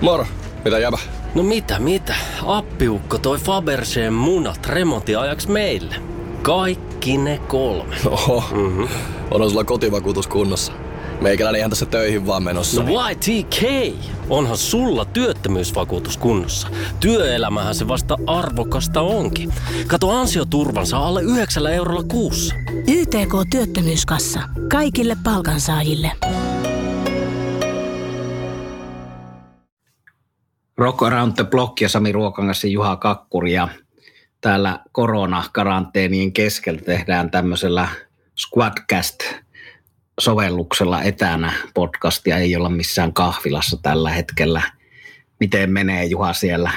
Moro, mitä jäbä? No mitä? Appiukko toi Fabergén munat remontiajaksi meille. Kaikki ne kolme. Oho, onhan sulla kotivakuutus kunnossa. Meikälänihän tässä töihin vaan menossa. No YTK, onhan sulla työttömyysvakuutus kunnossa. Työelämähän se vasta arvokasta onkin. Kato ansioturvansa alle 9 eurolla kuussa. YTK työttömyyskassa. Kaikille palkansaajille. Rock Around the Block ja Sami Ruokangas ja Juha Kakkuri. Ja täällä koronakaranteenien keskellä tehdään tämmöisellä Squadcast-sovelluksella etänä podcastia. Ei olla missään kahvilassa tällä hetkellä. Miten menee Juha siellä?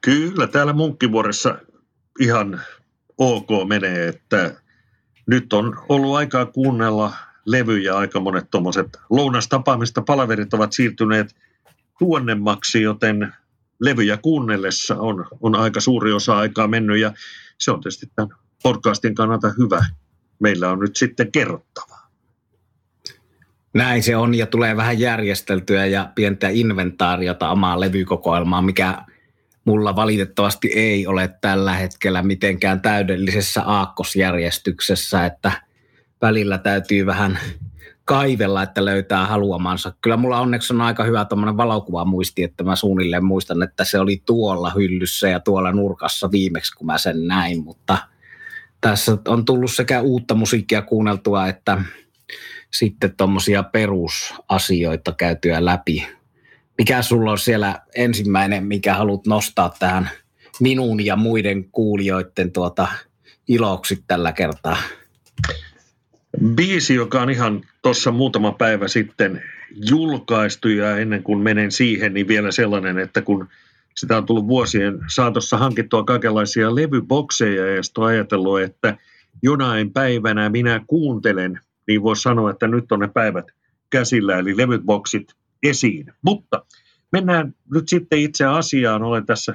Kyllä, täällä Munkkivuoressa ihan ok menee. Että nyt on ollut aikaa kuunnella levyjä. Aika monet tuommoiset lounastapaamista palaverit ovat siirtyneet tuonnemmaksi, joten levyjä kuunnellessa on aika suuri osa aikaa mennyt, ja se on tietysti tämän podcastin kannalta hyvä. Meillä on nyt sitten kerrottavaa. Näin se on, ja tulee vähän järjesteltyä ja pientä inventaariota omaa levykokoelmaan, mikä mulla valitettavasti ei ole tällä hetkellä mitenkään täydellisessä aakkosjärjestyksessä, että välillä täytyy vähän kaivella, että löytää haluamansa. Kyllä mulla onneksi on aika hyvä tuommoinen valokuvamuisti, että mä suunnilleen muistan, että se oli tuolla hyllyssä ja tuolla nurkassa viimeksi, kun mä sen näin, mutta tässä on tullut sekä uutta musiikkia kuunneltua, että sitten tuommoisia perusasioita käytyä läpi. Mikä sulla on siellä ensimmäinen, mikä haluat nostaa tähän minun ja muiden kuulijoiden iloksi tällä kertaa? Biisi, joka on ihan tuossa muutama päivä sitten julkaistu, ja ennen kuin menen siihen, niin vielä sellainen, että kun sitä on tullut vuosien saatossa hankittua kaikenlaisia levybokseja ja sitten on ajatellut, että jonain päivänä minä kuuntelen, niin voi sanoa, että nyt on ne päivät käsillä, eli levyboksit esiin. Mutta mennään nyt sitten itse asiaan. Olen tässä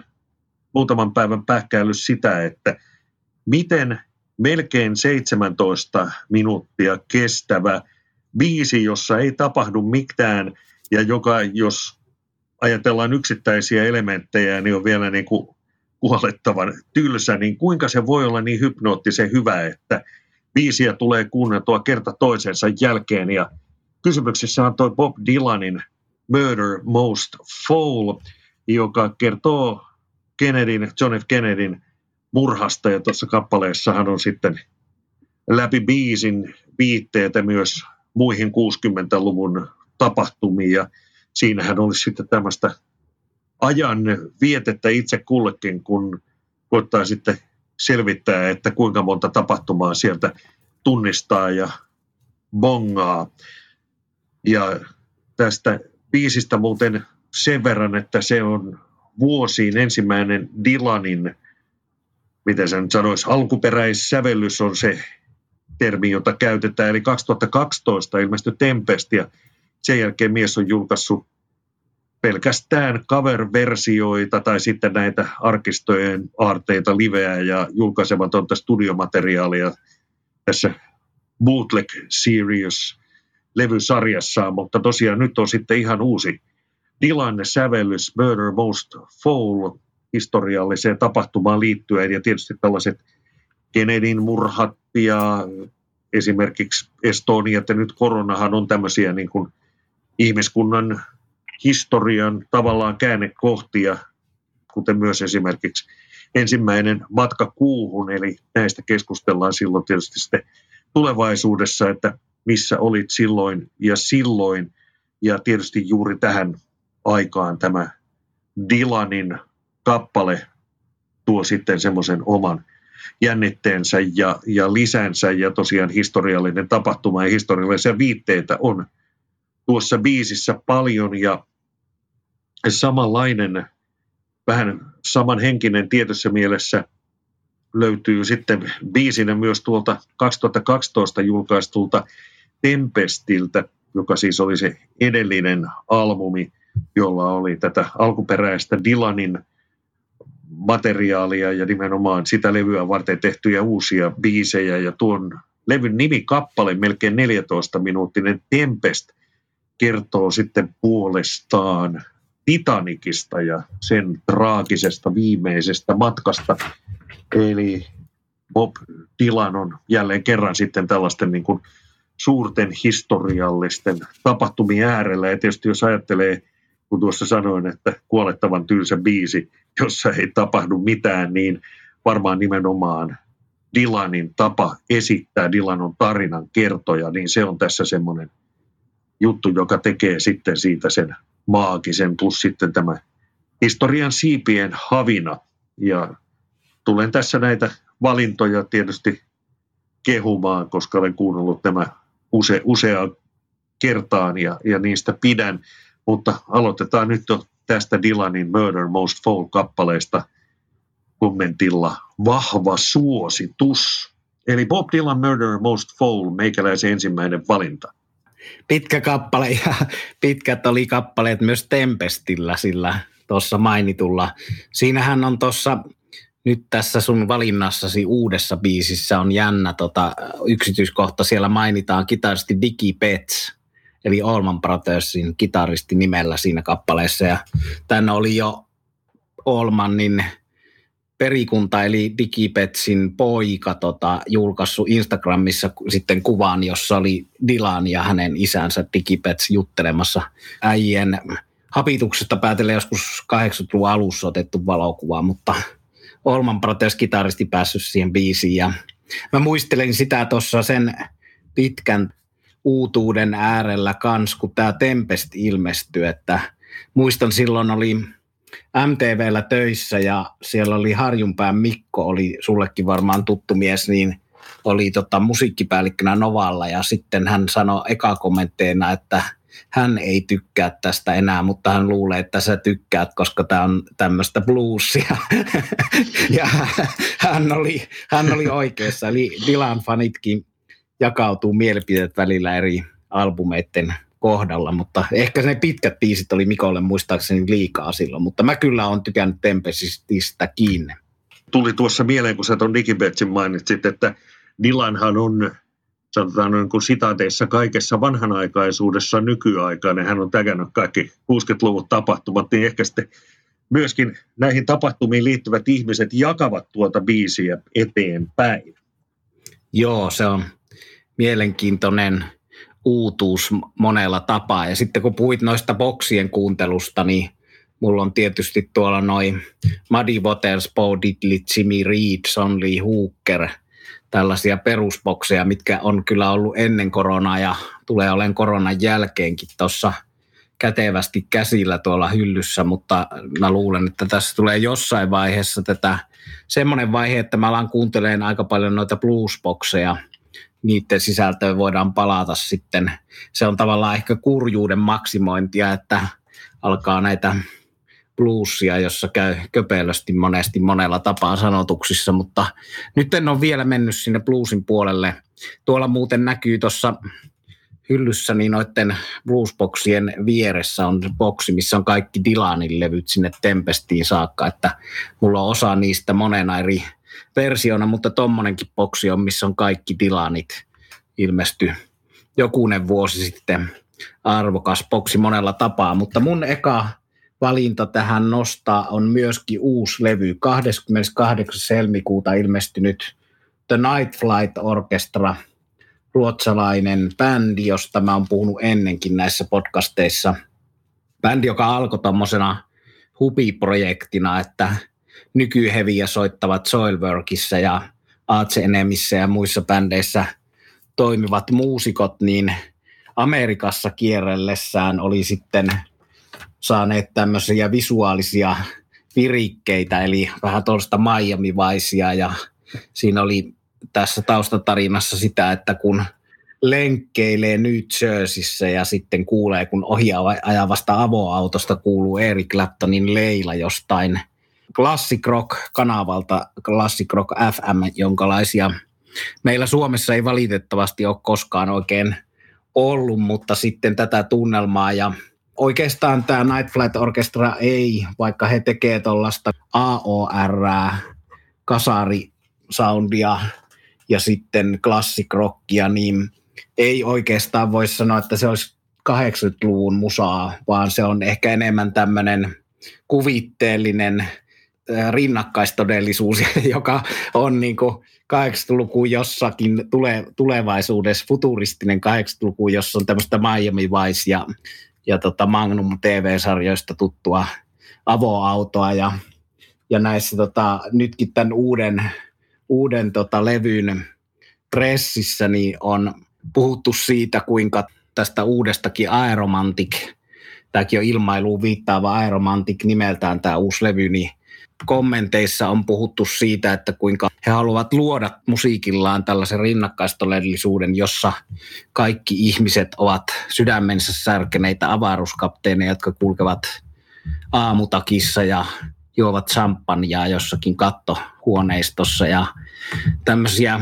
muutaman päivän pähkäillyt sitä, että miten melkein 17 minuuttia kestävä biisi, jossa ei tapahdu mitään ja joka, jos ajatellaan yksittäisiä elementtejä, niin on vielä niin kuin kuolettavan tylsä, niin kuinka se voi olla niin hypnoottisen hyvä, että biisiä tulee kuunneltua kerta toisensa jälkeen. Ja kysymyksessä on toi Bob Dylanin Murder Most Foul, joka kertoo John F. Kennedyn murhasta, ja tuossa kappaleessahan on sitten läpi biisin viitteitä myös muihin 60-luvun tapahtumiin, ja siinähän olisi sitten tämmöistä ajan vietettä itse kullekin, kun koittaa sitten selvittää, että kuinka monta tapahtumaa sieltä tunnistaa ja bongaa. Ja tästä biisistä muuten sen verran, että se on vuosiin ensimmäinen Dylanin, miten se nyt sanoisi, alkuperäissävellys on se termi, jota käytetään. Eli 2012 ilmestyi Tempest, ja sen jälkeen mies on julkaissut pelkästään cover-versioita tai sitten näitä arkistojen aarteita, liveä ja julkaisematonta studiomateriaalia tässä Bootleg Series-levysarjassaan. Mutta tosiaan nyt on sitten ihan uusi Dylan-sävellys Murder Most Foul historialliseen tapahtumaan liittyen, ja tietysti tällaiset Kennedyn murhat ja esimerkiksi Estonia, että nyt koronahan on tämmöisiä niin kuin ihmiskunnan historian tavallaan käännekohtia, kuten myös esimerkiksi ensimmäinen matka kuuhun, eli näistä keskustellaan silloin tietysti sitten tulevaisuudessa, että missä olit silloin, ja tietysti juuri tähän aikaan tämä Dylanin kappale tuo sitten semmoisen oman jännitteensä ja lisänsä, ja tosiaan historiallinen tapahtuma ja historiallisia viitteitä on tuossa biisissä paljon, ja samanlainen, vähän samanhenkinen tietyssä mielessä löytyy sitten biisinä myös tuolta 2012 julkaistulta Tempestiltä, joka siis oli se edellinen albumi, jolla oli tätä alkuperäistä Dylanin materiaalia ja nimenomaan sitä levyä varten tehtyjä uusia biisejä, ja tuon levyn nimikappale, melkein 14-minuuttinen Tempest, kertoo sitten puolestaan Titanicista ja sen traagisesta viimeisestä matkasta. Eli Bob Dylan on jälleen kerran sitten tällaisten niin kuin suurten historiallisten tapahtumien äärellä. Ja tietysti jos ajattelee, kun tuossa sanoin, että kuolettavan tylsä biisi, jossa ei tapahdu mitään, niin varmaan nimenomaan Dylanin tapa esittää, Dylan on tarinan kertoja, niin se on tässä semmoinen juttu, joka tekee sitten siitä sen maagisen, plus sitten tämä historian siipien havina. Ja tulen tässä näitä valintoja tietysti kehumaan, koska olen kuunnellut nämä useaan kertaan ja niistä pidän. Mutta aloitetaan nyt tästä Dylanin Murder Most Foul-kappaleesta kommentilla vahva suositus. Eli Bob Dylan Murder Most Foul, meikäläisen ensimmäinen valinta. Pitkä kappale ja pitkät oli kappaleet myös Tempestillä sillä tuossa mainitulla. Siinähän on tuossa nyt tässä sun valinnassasi uudessa biisissä on jännä yksityiskohta. Siellä mainitaan kitaristi Dickie Betts, eli Allman Brothersin kitaristi nimellä siinä kappaleessa. Ja tänne oli jo Allmanin perikunta, eli Dickie Bettsin poika, julkaissut Instagramissa sitten kuvan, jossa oli Dylan ja hänen isänsä Dickie Betts juttelemassa äijien hapituksesta päätellen joskus 80-luvun alussa otettu valokuva, mutta Allman Brothers-kitaristi päässyt siihen biisiin. Ja mä muistelin sitä tuossa sen pitkän uutuuden äärellä kans, kun tämä Tempest ilmestyi, että muistan silloin oli MTV:llä töissä ja siellä oli Harjunpään Mikko, oli sullekin varmaan tuttu mies, niin oli musiikkipäällikkönä Novalla ja sitten hän sanoi ekakommentteina, että hän ei tykkää tästä enää, mutta hän luulee, että sä tykkäät, koska tämä on tämmöistä bluesia. Ja hän oli oikeassa, eli Dylan-fanitkin jakautuu mielipiteet välillä eri albumeiden kohdalla, mutta ehkä ne pitkät biisit oli Mikolle muistaakseni liikaa silloin, mutta mä kyllä olen tykännyt Tempestistäkin. Tuli tuossa mieleen, kun sä tuon Dickie Bettsin mainitsit, että Dylanhan on, sanotaan noin kuin sitaateissa, kaikessa vanhanaikaisuudessa nykyaikainen. Hän on tägännyt kaikki 60-luvun tapahtumat, niin ehkä sitten myöskin näihin tapahtumiin liittyvät ihmiset jakavat tuota biisiä eteenpäin. Joo, se on mielenkiintoinen uutuus monella tapaa. Ja sitten kun puhuit noista boksien kuuntelusta, niin mulla on tietysti tuolla noin Muddy Waters, Bo Diddley, Jimmy Reed, John Lee Hooker, tällaisia perusbokseja, mitkä on kyllä ollut ennen koronaa ja tulee olemaan koronan jälkeenkin tuossa kätevästi käsillä tuolla hyllyssä, mutta mä luulen, että tässä tulee jossain vaiheessa semmoinen vaihe, että mä alan kuuntelemaan aika paljon noita bluesbokseja. Niiden sisältöön voidaan palata sitten. Se on tavallaan ehkä kurjuuden maksimointia, että alkaa näitä bluesia, jossa käy köpelösti monesti monella tapaa sanotuksissa, mutta nyt en ole vielä mennyt sinne bluesin puolelle. Tuolla muuten näkyy tuossa hyllyssä, niin noiden bluesboksien vieressä on boksi, missä on kaikki Dylanin levyt sinne Tempestiin saakka, että mulla on osa niistä monena eri versiona, mutta tommonenkin boksi on, missä on kaikki Dylanit, ilmesty jokunen vuosi sitten, arvokas boksi monella tapaa, mutta mun eka valinta tähän nostaa on myöskin uusi levy, 28. helmikuuta ilmestynyt The Night Flight Orchestra, ruotsalainen bändi, josta mä oon puhunut ennenkin näissä podcasteissa. Bändi, joka alkoi tommosena hubiprojektina, että nykyheviä soittavat Soilworkissa ja Arch Enemissä ja muissa bändeissä toimivat muusikot, niin Amerikassa kierrellessään oli sitten saaneet tämmöisiä visuaalisia virikkeitä, eli vähän tuollaista Miami-vaisia, ja siinä oli tässä taustatarinassa sitä, että kun lenkkeilee New Jerseyssä ja sitten kuulee, kun ohiajavasta avoautosta kuuluu Eric Claptonin Leila jostain Classic Rock-kanavalta, Classic Rock FM, jonkalaisia meillä Suomessa ei valitettavasti ole koskaan oikein ollut, mutta sitten tätä tunnelmaa ja oikeastaan tämä Night Flight Orchestra ei, vaikka he tekee tuollaista AOR-ää, kasarisoundia ja sitten Classic Rockia, niin ei oikeastaan voi sanoa, että se olisi 80-luvun musaa, vaan se on ehkä enemmän tämmöinen kuvitteellinen rinnakkaistodellisuus, joka on niin kuin 80-luku jossakin tulevaisuudessa, futuristinen 80-luku, jossa on tämmöistä Miami Vice ja Magnum TV-sarjoista tuttua avoautoa ja näissä nytkin tämän uuden levyn pressissä niin on puhuttu siitä, kuinka tästä uudestakin Aeromantic, tämäkin on ilmailuun viittaava Aeromantic nimeltään tämä uusi levy, niin kommenteissa on puhuttu siitä, että kuinka he haluavat luoda musiikillaan tällaisen rinnakkaistodellisuuden, jossa kaikki ihmiset ovat sydämensä särkeneitä avaruuskapteeneja, jotka kulkevat aamutakissa ja juovat samppanjaa jossakin kattohuoneistossa ja tämmöisiä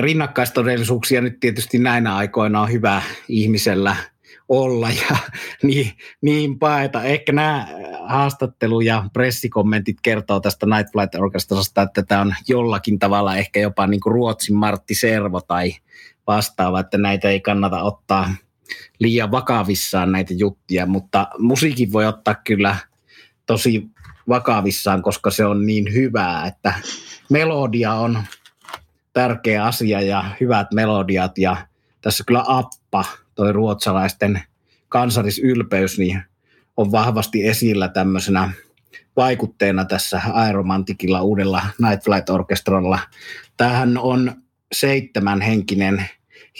rinnakkaistodellisuuksia nyt tietysti näinä aikoina on hyvä ihmisellä olla ja niin paeta. Ehkä nämä haastattelu- ja pressikommentit kertoo tästä Night Flight Orchestrasta, että tämä on jollakin tavalla ehkä jopa niin kuin Ruotsin Martti Servo tai vastaava, että näitä ei kannata ottaa liian vakavissaan näitä juttuja, mutta musiikin voi ottaa kyllä tosi vakavissaan, koska se on niin hyvää, että melodia on tärkeä asia ja hyvät melodiat ja tässä kyllä appa, toi ruotsalaisten kansallisylpeys, niin on vahvasti esillä tämmöisenä vaikutteena tässä Aeromanticilla uudella Night Flight Orchestralla. Tämähän on 7-henkinen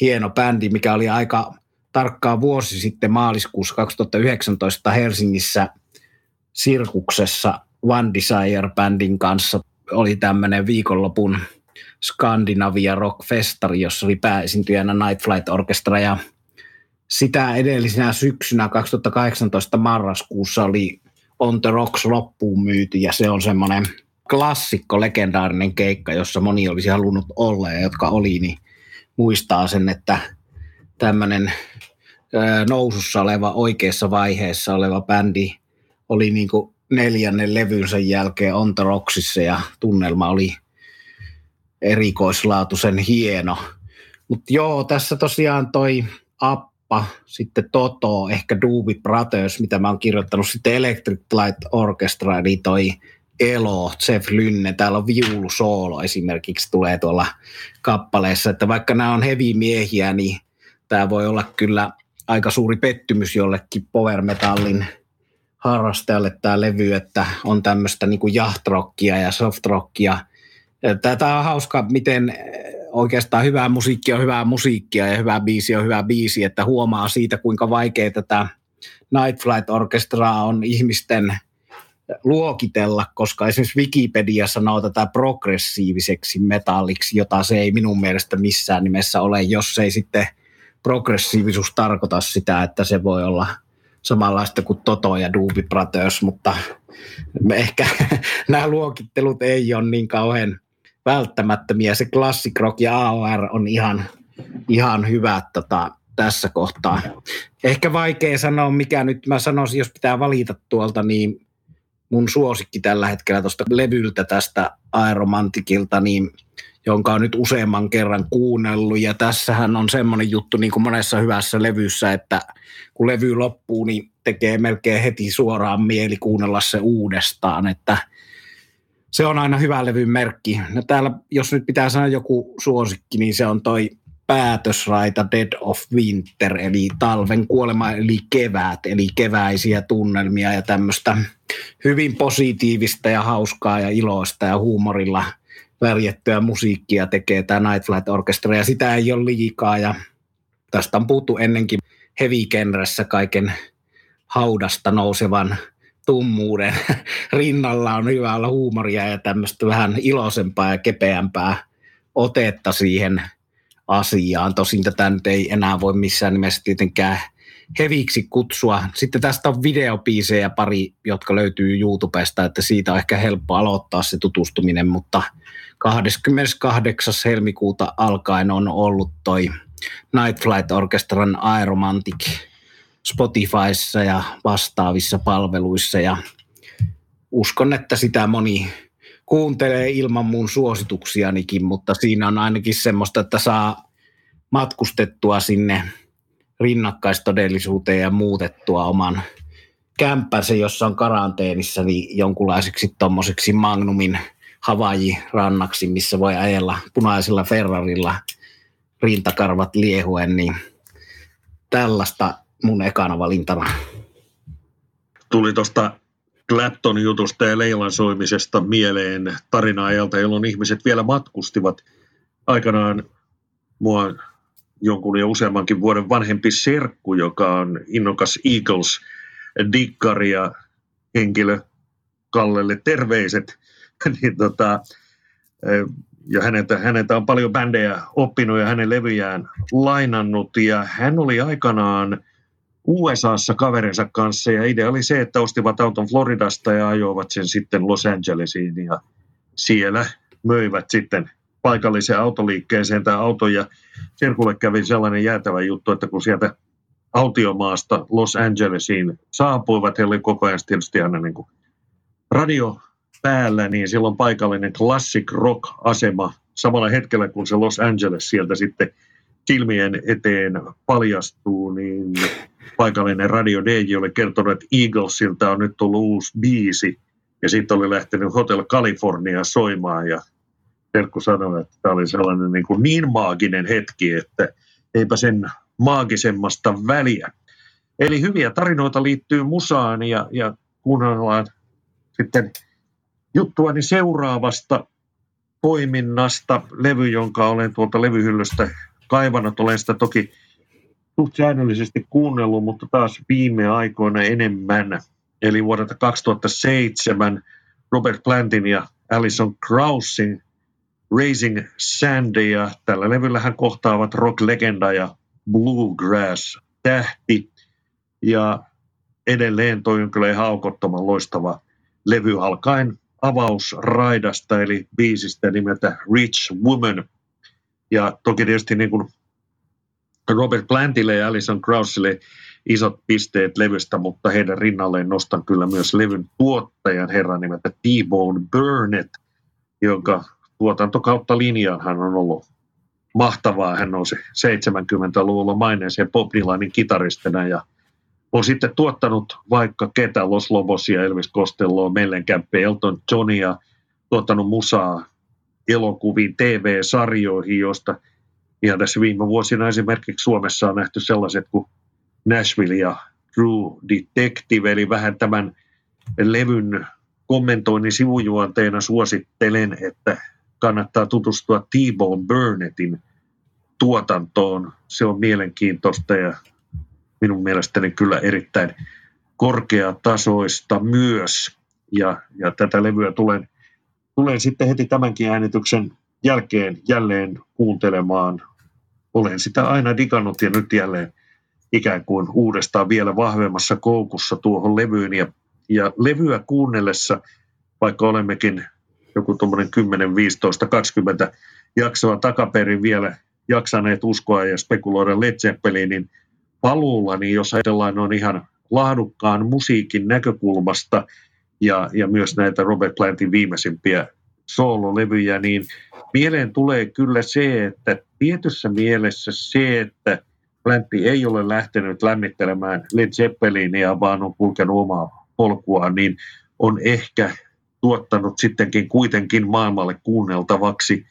hieno bändi, mikä oli aika tarkkaan vuosi sitten maaliskuussa 2019 Helsingissä Sirkuksessa One Desire-bändin kanssa oli tämmöinen viikonlopun Skandinavia rockfestari, jossa oli pääesiintyjänä Night Flight Orchestra ja sitä edellisenä syksynä 2018 marraskuussa oli On the Rocks loppuun myyty ja se on semmoinen klassikko, legendaarinen keikka, jossa moni olisi halunnut olla ja jotka oli, niin muistaa sen, että tämmöinen nousussa oleva, oikeassa vaiheessa oleva bändi oli niin kuin 4. levynsä jälkeen On the Rocksissa ja tunnelma oli erikoislaatuisen hieno. Mutta joo, tässä tosiaan toi Appa, sitten Toto, ehkä Doobie Brothers, mitä mä oon kirjoittanut, sitten Electric Light Orchestra, eli toi Elo, Jeff Lynne, täällä on viulusoolo esimerkiksi tulee tuolla kappaleessa, että vaikka nämä on heavy-miehiä, niin tää voi olla kyllä aika suuri pettymys jollekin powermetallin harrastajalle tää levy, että on tämmöistä niinku jahtrockia ja softrockia. Tämä on hauska, miten oikeastaan hyvää musiikkia on hyvää musiikkia ja hyvä biisi on hyvä biisi, että huomaa siitä, kuinka vaikea tätä Night Flight Orchestraa on ihmisten luokitella, koska esimerkiksi Wikipedia sanoo tätä progressiiviseksi metalliksi, jota se ei minun mielestä missään nimessä ole, jos ei sitten progressiivisuus tarkoita sitä, että se voi olla samanlaista kuin Toto ja Doobie Brothers, mutta ehkä nämä luokittelut ei ole niin kauhean välttämättömiä. Se classic rock ja AOR on ihan hyvä tässä kohtaa. Ehkä vaikea sanoa, mikä nyt mä sanoisin, jos pitää valita tuolta, niin mun suosikki tällä hetkellä tuosta levyltä tästä Aeromanticilta, niin, jonka on nyt useamman kerran kuunnellut. Ja tässähän on semmoinen juttu niin kuin monessa hyvässä levyssä, että kun levy loppuu, niin tekee melkein heti suoraan mieli kuunnella se uudestaan, että se on aina hyvä levyn merkki. No täällä, jos nyt pitää sanoa joku suosikki, niin se on toi päätösraita Dead of Winter, eli talven kuolema, eli kevät, eli keväisiä tunnelmia ja tämmöistä hyvin positiivista ja hauskaa ja iloista ja huumorilla värjettyä musiikkia tekee tämä Night Flight Orchestra, ja sitä ei ole liikaa, ja tästä on puhuttu ennenkin heavy-genressä kaiken haudasta nousevan tummuuden rinnalla on hyvä olla huumoria ja tämmöistä vähän iloisempaa ja kepeämpää otetta siihen asiaan. Tosin tätä nyt ei enää voi missään nimessä tietenkään heviksi kutsua. Sitten tästä on videobiisejä pari, jotka löytyy YouTubesta, että siitä on ehkä helppo aloittaa se tutustuminen, mutta 28. helmikuuta alkaen on ollut toi Night Flight Orchestran Aeromantic Spotifyssa ja vastaavissa palveluissa ja uskon, että sitä moni kuuntelee ilman mun suosituksianikin, mutta siinä on ainakin semmoista, että saa matkustettua sinne rinnakkaistodellisuuteen ja muutettua oman kämppänsä, jossa on karanteenissa, niin jonkunlaiseksi tommoseksi Magnumin Havaji-rannaksi, missä voi ajella punaisella Ferrarilla rintakarvat liehuen, niin tällaista mun ekana valintana. Tuli tuosta Clapton jutusta ja leilan soimisesta mieleen tarina-ajalta, jolloin ihmiset vielä matkustivat. Aikanaan mua jonkun ja useammankin vuoden vanhempi serkku, joka on innokas Eagles-dikkari ja henkilö, Kallelle terveiset, niin ja häneltä on paljon bändejä oppinut ja hänen levyjään lainannut, ja hän oli aikanaan USAssa kaverinsa kanssa, ja idea oli se, että ostivat auton Floridasta ja ajoivat sen sitten Los Angelesiin, ja siellä möivät sitten paikalliseen autoliikkeeseen tämä auto, ja serkulle kävi sellainen jäätävä juttu, että kun sieltä autiomaasta Los Angelesiin saapuivat, he oli koko ajan tietysti aina niin kuin radio päällä, niin silloin paikallinen classic rock-asema samalla hetkellä, kun se Los Angeles sieltä sitten silmien eteen paljastuu, niin paikallinen radio DJ oli kertonut, että Eaglesilta on nyt tullut uusi biisi, ja sitten oli lähtenyt Hotel California soimaan, ja serkku sanoi, että tämä oli sellainen niin maaginen hetki, että eipä sen maagisemmasta väliä. Eli hyviä tarinoita liittyy musaan, ja kuunnellaan sitten juttuani seuraavasta poiminnasta, levy, jonka olen tuolta levyhyllystä kaivannut. Olen sitä toki säännöllisesti kuunnellut, mutta taas viime aikoina enemmän. Eli vuodelta 2007 Robert Plantin ja Alison Kraussin Raising Sandy, ja tällä levyllä hän kohtaavat rock-legenda ja bluegrass-tähti. Ja edelleen toi on kyllä ihan aukottoman loistava levy alkaen avausraidasta, eli biisistä nimeltä Rich Woman. Ja toki tietysti niin kuin Robert Plantille ja Alison Kraussille isot pisteet levystä, mutta heidän rinnalleen nostan kyllä myös levyn tuottajan herran nimeltä T-Bone Burnett, jonka tuotanto kautta linjaan hän on ollut mahtavaa. Hän nousi 70-luvulla maineeseen Bob Dylanin kitaristina ja on sitten tuottanut vaikka ketä, Los Lobosia, Elvis Costelloa, Mellenkämppä, Elton Johnia, tuottanut musaa elokuviin, TV-sarjoihin, joista ihan tässä viime vuosina esimerkiksi Suomessa on nähty sellaiset kuin Nashville ja True Detective, eli vähän tämän levyn kommentoinnin sivujuonteena suosittelen, että kannattaa tutustua T-Bone Burnettin tuotantoon. Se on mielenkiintoista ja minun mielestäni kyllä erittäin korkeatasoista myös. Ja tätä levyä tulen sitten heti tämänkin äänityksen jälkeen jälleen kuuntelemaan. Olen sitä aina digannut ja nyt jälleen ikään kuin uudestaan vielä vahvemmassa koukussa tuohon levyyn. Ja levyä kuunnellessa, vaikka olemmekin joku tuommoinen 10, 15, 20 jaksoa takaperin vielä jaksaneet uskoa ja spekuloida Led Zeppelin, niin paluulla, niin jos ajatellaan on ihan laadukkaan musiikin näkökulmasta ja myös näitä Robert Plantin viimeisimpiä soololevyjä, niin mieleen tulee kyllä se, että tietyssä mielessä se, että Plantti ei ole lähtenyt lämmittelemään Led Zeppelinia, vaan on kulkenut omaa polkuaan, niin on ehkä tuottanut sittenkin kuitenkin maailmalle kuunneltavaksi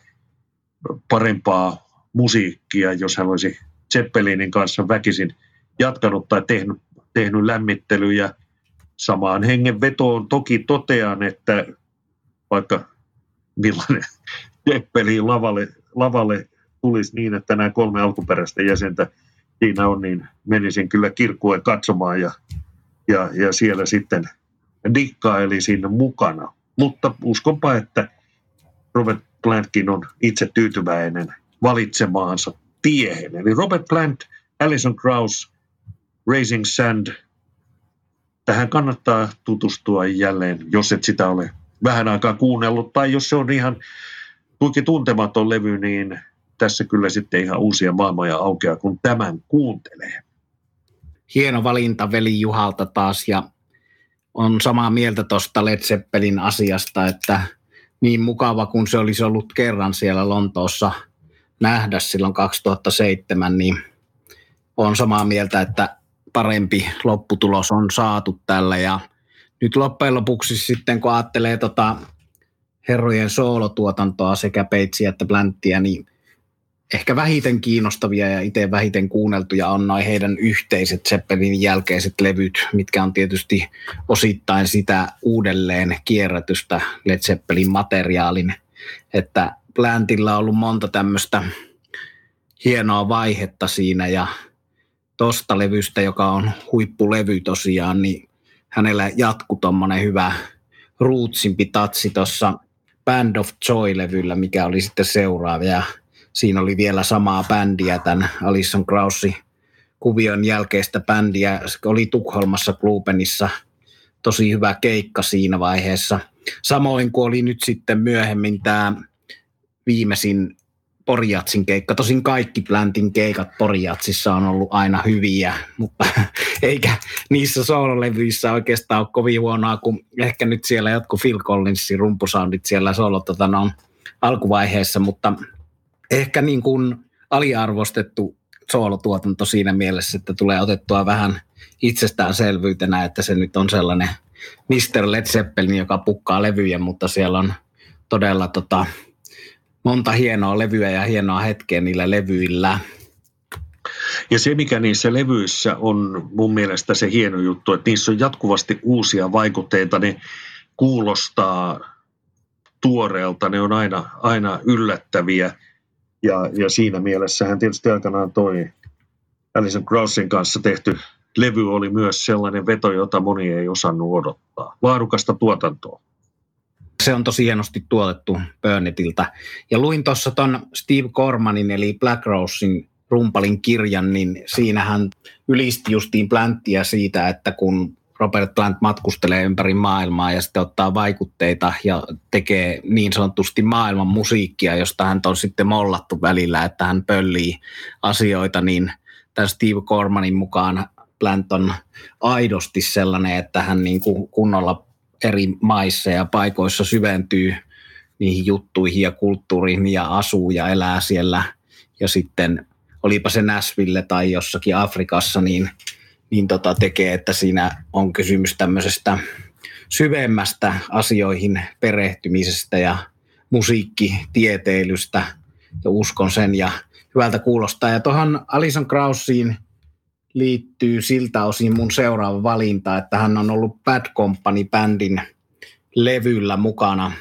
parempaa musiikkia, jos hän olisi Zeppelinin kanssa väkisin jatkanut tai tehnyt lämmittelyjä. Samaan hengenvetoon toki totean, että vaikka millainen Zeppelin lavalle tulisi niin, että nämä kolme alkuperäistä jäsentä siinä on, niin menisin kyllä kirkkuen katsomaan ja siellä sitten dikkailisin mukana. Mutta uskonpa, että Robert Plantkin on itse tyytyväinen valitsemaansa tiehen. Eli Robert Plant, Alison Krauss, Raising Sand. Tähän kannattaa tutustua jälleen, jos et sitä ole vähän aikaa kuunnellut. Tai jos se on ihan tuikin tuntematon levy, niin tässä kyllä sitten ihan uusia maailmoja aukeaa, kun tämän kuuntelee. Hieno valinta veli Juhalta taas. Ja on samaa mieltä tuosta Led Zeppelin asiasta, että niin mukava kuin se olisi ollut kerran siellä Lontoossa nähdä silloin 2007, niin on samaa mieltä, että parempi lopputulos on saatu tällä. Ja nyt loppujen lopuksi sitten, kun ajattelee herrojen soolotuotantoa sekä Pageia että Planttia, niin ehkä vähiten kiinnostavia ja itse vähiten kuunneltuja on noin heidän yhteiset Zeppelin jälkeiset levyt, mitkä on tietysti osittain sitä uudelleen kierrätystä Led Zeppelin materiaalin. Että Plantilla on ollut monta tämmöistä hienoa vaihetta siinä ja tosta levystä, joka on huippulevy tosiaan, niin hänellä jatkuu tommonen hyvä rootsimpi tatsi tuossa Band of Joy-levyllä, mikä oli sitten seuraava ja siinä oli vielä samaa bändiä tämän Alison Kraussin kuvion jälkeistä bändiä. Se oli Tukholmassa Klubenissa tosi hyvä keikka siinä vaiheessa. Samoin kuin oli nyt sitten myöhemmin tämä viimeisin Porjatsin keikka. Tosin kaikki Plantin keikat Porjatsissa on ollut aina hyviä, mutta eikä niissä soololevyissä oikeastaan ole kovin huonoa, kun ehkä nyt siellä jotkut Phil Collinsin rumpusoundit siellä on alkuvaiheessa, mutta ehkä niin kuin aliarvostettu soolotuotanto siinä mielessä, että tulee otettua vähän itsestäänselvyytenä, että se nyt on sellainen Mr. Led Zeppelin, joka pukkaa levyjä, mutta siellä on todella monta hienoa levyä ja hienoa hetkeä niillä levyillä. Ja se, mikä niissä levyissä on mun mielestä se hieno juttu, että niissä on jatkuvasti uusia vaikutteita, ne kuulostaa tuoreelta, ne on aina yllättäviä. Ja siinä mielessähän tietysti aikanaan toi Alison Kraussin kanssa tehty levy oli myös sellainen veto, jota moni ei osannut odottaa. Laadukasta tuotantoa. Se on tosi hienosti tuotettu Burnetiltä. Ja luin tuossa ton Steve Gormanin eli Black Rosein rumpalin kirjan, niin siinähän ylisti justiin Planttia siitä, että kun Robert Plant matkustelee ympäri maailmaa ja sitten ottaa vaikutteita ja tekee niin sanotusti maailman musiikkia, josta hän on sitten mollattu välillä, että hän pöllii asioita, niin tämän Steve Gormanin mukaan Plant on aidosti sellainen, että hän niin kuin kunnolla eri maissa ja paikoissa syventyy niihin juttuihin ja kulttuuriin ja asuu ja elää siellä. Ja sitten olipa se Nashville tai jossakin Afrikassa, niin tekee, että siinä on kysymys tämmöisestä syvemmästä asioihin perehtymisestä ja musiikkitieteilystä ja uskon sen ja hyvältä kuulostaa. Ja tuohon Alison Kraussiin liittyy siltä osin mun seuraava valinta, että hän on ollut Bad Company-bändin levyllä mukana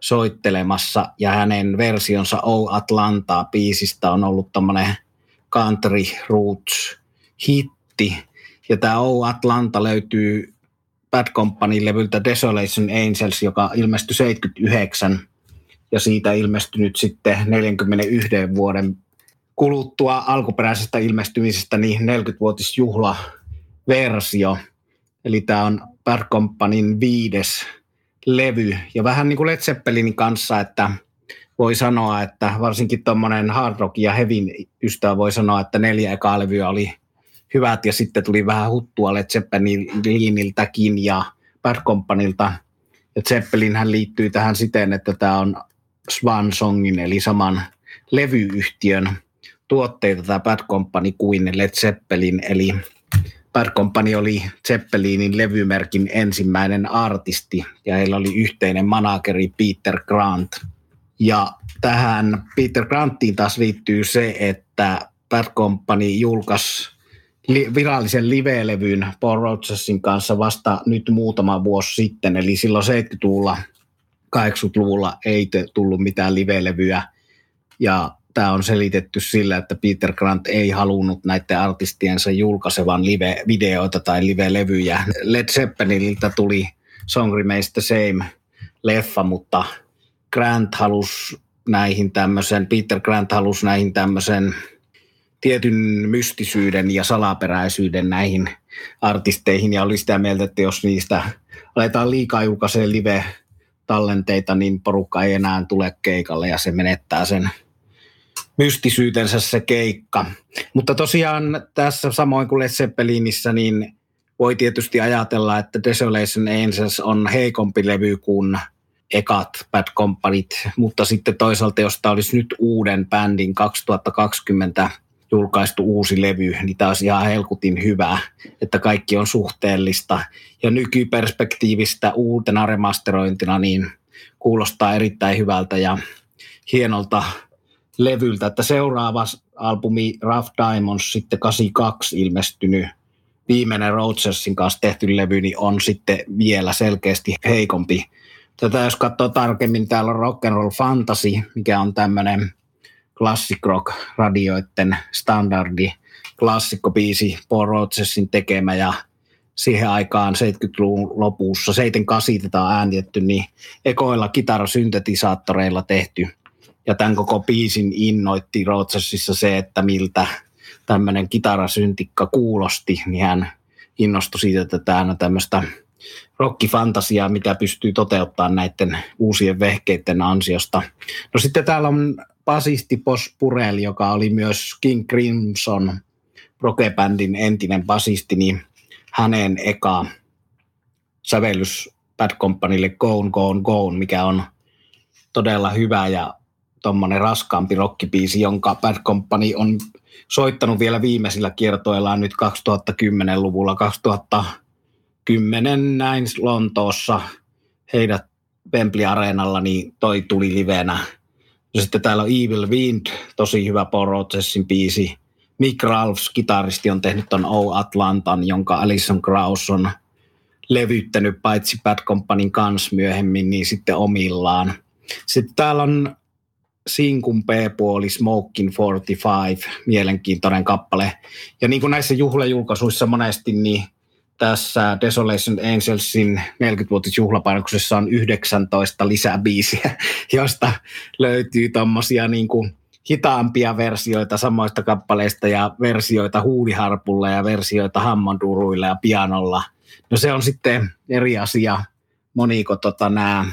soittelemassa ja hänen versionsa Oh Atlantaa -biisistä on ollut tommonen country roots hitti. Ja tämä Oh Atlanta löytyy Bad Company-levyltä Desolation Angels, joka ilmestyi 79 ja siitä ilmestynyt sitten 41 vuoden kuluttua alkuperäisestä ilmestymisestä niin 40-vuotisjuhlaversio. Eli tämä on Bad Companyn 5. levy. Ja vähän niin kuin Led Zeppelinin kanssa, että voi sanoa, että varsinkin tuommoinen hard rock ja heavyn ystävä voi sanoa, että 4 ekaa levyä oli hyvät ja sitten tuli vähän huttua Led Zeppeliniltäkin ja Bad Companylta. Ja Zeppelinhän liittyy tähän siten, että tämä on Swansongin eli saman levyyhtiön tuotteita tämä Bad Company kuin Led Zeppelin, eli Bad Company oli Zeppelinin levymerkin ensimmäinen artisti, ja heillä oli yhteinen manageri Peter Grant. Ja tähän Peter Grantiin taas liittyy se, että Bad Company julkaisi virallisen live-levyn Paul Rodgersin kanssa vasta nyt muutama vuosi sitten, eli silloin 70-luvulla, 80-luvulla ei tullut mitään live-levyä, ja tämä on selitetty sillä, että Peter Grant ei halunnut näiden artistiensa julkaisevan live-videoita tai live-levyjä. Led Zeppeliniltä tuli Song Remains the Same-leffa, mutta Grant halusi näihin tämmöisen, Peter Grant halusi näihin tämmöisen tietyn mystisyyden ja salaperäisyyden näihin artisteihin ja oli sitä mieltä, että jos niistä aletaan liikaa julkaiseen live-tallenteita, niin porukka ei enää tule keikalle ja se menettää sen mystisyytensä se keikka. Mutta tosiaan tässä samoin kuin Led Zeppelinissä, niin voi tietysti ajatella, että Desolation Angels on heikompi levy kuin ekat Bad Companyt, mutta sitten toisaalta, jos tämä olisi nyt uuden bändin 2020 julkaistu uusi levy, niin tämä olisi ihan helkutin hyvää, että kaikki on suhteellista. Ja nykyperspektiivistä uutena remasterointina niin kuulostaa erittäin hyvältä ja hienolta levyltä, että seuraava albumi Rough Diamonds sitten 82 ilmestynyt, viimeinen Rodgersin kanssa tehty levy, niin on sitten vielä selkeästi heikompi. Tätä jos katsoo tarkemmin, täällä on Rock and Roll Fantasy, mikä on tämmöinen classic rock radioiden standardi klassikkobiisi, Paul Rodgersin tekemä ja siihen aikaan 70-luvun lopussa, 78 tätä on äänitetty, niin ekoilla kitarasyntetisaattoreilla tehty. Ja tämän koko biisin innoitti Rodgersissa se, että miltä tämmöinen kitarasyntikka kuulosti, niin hän innostui siitä, että tämä on tämmöistä rockifantasiaa, mitä pystyy toteuttamaan näiden uusien vehkeiden ansiosta. No sitten täällä on basisti Boss Burrell, joka oli myös King Crimson rockbändin entinen basisti, niin hänen eka sävellys Bad Companylle Gone, Gone, Gone, mikä on todella hyvä ja tuommoinen raskaampi rockibiisi, jonka Bad Company on soittanut vielä viimeisillä kiertoillaan nyt 2010-luvulla. 2010 näin Lontoossa heidät Wembley-areenalla, niin toi tuli livenä. Ja sitten täällä on Evil Wind, tosi hyvä Paul Rodgersin biisi. Mick Ralphs, kitaristi, on tehnyt ton O Atlantan, jonka Alison Krauss on levyttänyt paitsi Bad Companyn kanssa myöhemmin, niin sitten omillaan. Sitten täällä on Sinkun B-puoli, Smokin 45, mielenkiintoinen kappale. Ja niin kuin näissä juhlajulkaisuissa monesti, niin tässä Desolation Angelsin 40-vuotisjuhlapainoksessa on 19 lisäbiisiä, josta löytyy tommosia niin kuin hitaampia versioita samoista kappaleista ja versioita huuliharpulla ja versioita hammonduruilla ja pianolla. No se on sitten eri asia, moniko nämä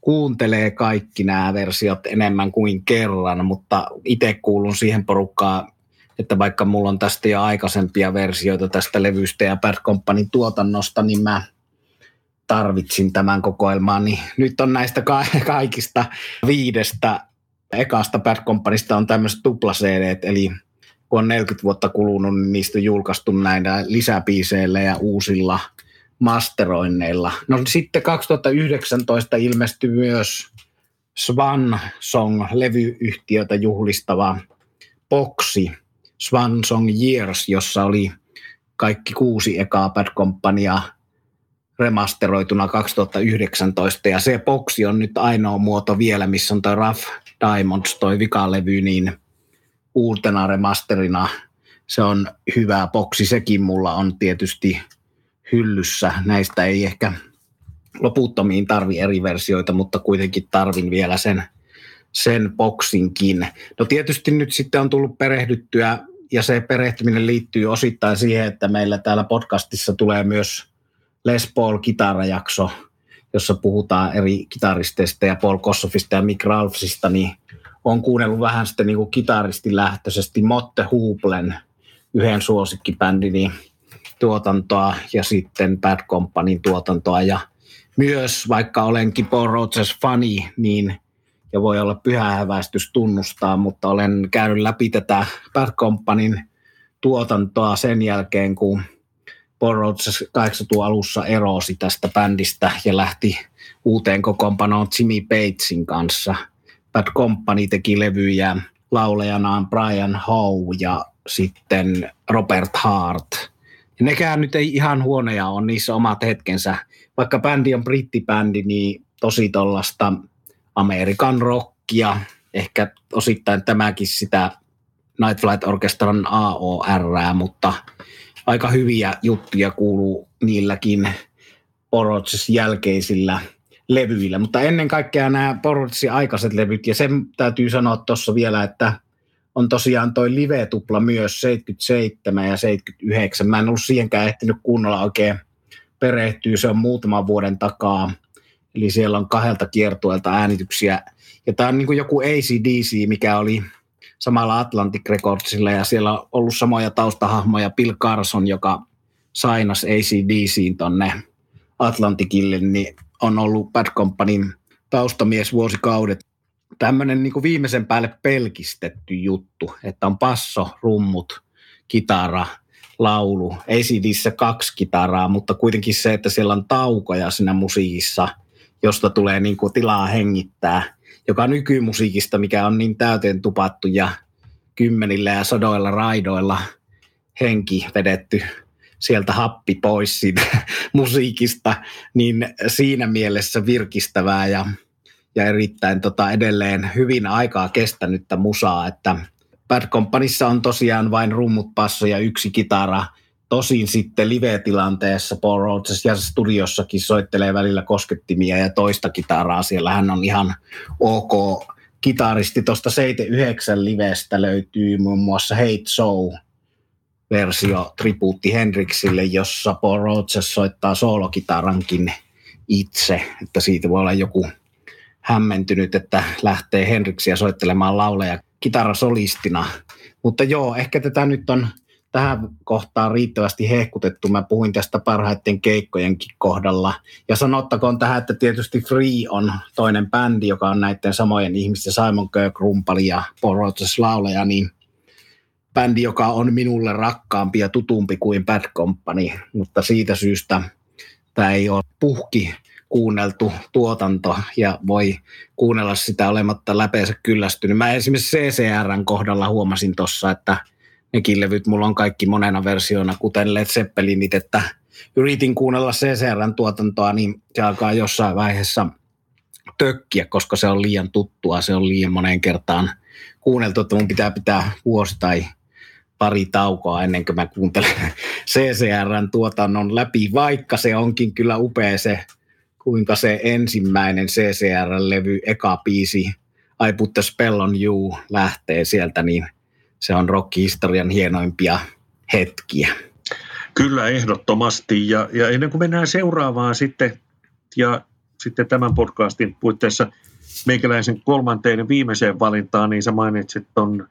kuuntelee kaikki nämä versiot enemmän kuin kerran, mutta itse kuulun siihen porukkaan, että vaikka mulla on tästä jo aikaisempia versioita tästä levystä ja Bad Companyn tuotannosta, niin mä tarvitsin tämän kokoelmaan. Niin nyt on näistä kaikista viidestä ekasta Bad Companysta on tämmöiset tupla-CD, eli kun on 40 vuotta kulunut, niin niistä on julkaistu näillä lisäbiiseillä ja uusilla masteroinneilla. No sitten 2019 ilmestyi myös Swan Song-levyyhtiötä juhlistava boksi Swan Song Years, jossa oli kaikki 6 ekaa Bad Companyaa remasteroituna 2019. Ja se boksi on nyt ainoa muoto vielä, missä on toi Rough Diamonds, toi vikalevy, niin uutena remasterina. Se on hyvä boksi, sekin mulla on tietysti hyllyssä. Näistä ei ehkä loputtomiin tarvi eri versioita, mutta kuitenkin tarvin vielä sen boksinkin. No tietysti nyt sitten on tullut perehdyttyä, ja se perehtyminen liittyy osittain siihen, että meillä täällä podcastissa tulee myös Les Paul-kitarajakso, jossa puhutaan eri kitaristeista ja Paul Kossoffista ja Mick Ralphsista, niin olen kuunnellut vähän sitten niin kuin kitaristilähtöisesti Motte Hublen, yhden suosikkibändini tuotantoa ja sitten Bad Companyn tuotantoa. Ja myös, vaikka olenkin Paul Rodgers -fani, niin ja voi olla pyhähäväistys tunnustaa, mutta olen käynyt läpi tätä Bad Companyn tuotantoa sen jälkeen, kun Paul Rodgers 80-luvun alussa erosi tästä bändistä ja lähti uuteen kokoonpanoon Jimmy Pagein kanssa. Bad Company teki levyjä laulajanaan Brian Howe ja sitten Robert Hart. Ja nekään nyt ei ihan huonoja ole, niissä omat hetkensä. Vaikka bändi on brittibändi, niin tosi tollaista Amerikan rockia, ehkä osittain tämäkin sitä Night Flight Orchestran AOR:ää, mutta aika hyviä juttuja kuuluu niilläkin Paul Rodgersin jälkeisillä levyillä. Mutta ennen kaikkea nämä Paul Rodgersin aikaiset levyt, ja sen täytyy sanoa tuossa vielä, että on tosiaan toi live-tupla myös 77 ja 79. Mä en ollut siihenkään ehtinyt kunnolla oikein perehtyä, se on muutaman vuoden takaa. Eli siellä on 2 kiertueelta äänityksiä. Ja tämä on niin kuin joku AC/DC, mikä oli samalla Atlantic Recordsilla. Ja siellä on ollut samoja taustahahmoja. Bill Carson, joka sainasi AC/DCin tonne Atlanticille, niin on ollut Bad Companyn taustamies vuosikaudet. tämmöinen niin kuin viimeisen päälle pelkistetty juttu, että on basso, rummut, kitara, laulu, ACD:ssä 2 kitaraa, mutta kuitenkin se, että siellä on taukoja siinä musiikissa, josta tulee niin kuin tilaa hengittää, joka nykymusiikista, mikä on niin täyteen tupattu ja 10 ja 100 raidoilla henki vedetty sieltä happi pois siitä musiikista, niin siinä mielessä virkistävää ja erittäin edelleen hyvin aikaa kestänyttä musaa, että Bad Companyssa on tosiaan vain rummut, basso ja 1 kitara. Tosin sitten live-tilanteessa Paul Rodgers ja studiossakin soittelee välillä koskettimia ja toista kitaraa. Siellä hän on ihan ok kitaristi. Tuosta 79 livestä löytyy muun muassa Hate Show-versio tribuutti Hendrixille, jossa Paul Rodgers soittaa soolokitarankin itse. Että siitä voi olla joku hämmentynyt, että lähtee Hendrixiä soittelemaan lauleja kitarasolistina. Mutta joo, ehkä tätä nyt on tähän kohtaan riittävästi hehkutettu. Mä puhuin tästä parhaiten keikkojenkin kohdalla. Ja sanottakoon tähän, että tietysti Free on toinen bändi, joka on näiden samojen ihmisten, Simon Kirk rumpali ja Paul Rodgers lauleja, niin bändi, joka on minulle rakkaampi ja tutumpi kuin Bad Company. Mutta siitä syystä tämä ei ole puhki kuunneltu tuotanto ja voi kuunnella sitä olematta läpeensä kyllästynyt. Mä esimerkiksi CCR:n kohdalla huomasin tuossa, että nekin levyt mulla on kaikki monena versioina, kuten Led Zeppelinit, että yritin kuunnella CCR:n tuotantoa, niin se alkaa jossain vaiheessa tökkiä, koska se on liian tuttua, se on liian moneen kertaan kuunneltu, että mun pitää vuosi tai pari taukoa ennen kuin mä kuuntelen CCR:n tuotannon läpi, vaikka se onkin kyllä upea se, kuinka se ensimmäinen CCR-levy, eka biisi, I Put the Spell on You, lähtee sieltä, niin se on rock-historian hienoimpia hetkiä. Kyllä, ehdottomasti. Ja ennen kuin mennään seuraavaan sitten, ja sitten tämän podcastin puitteissa meikäläisen kolmanteen viimeiseen valintaan, niin sä mainitsit ton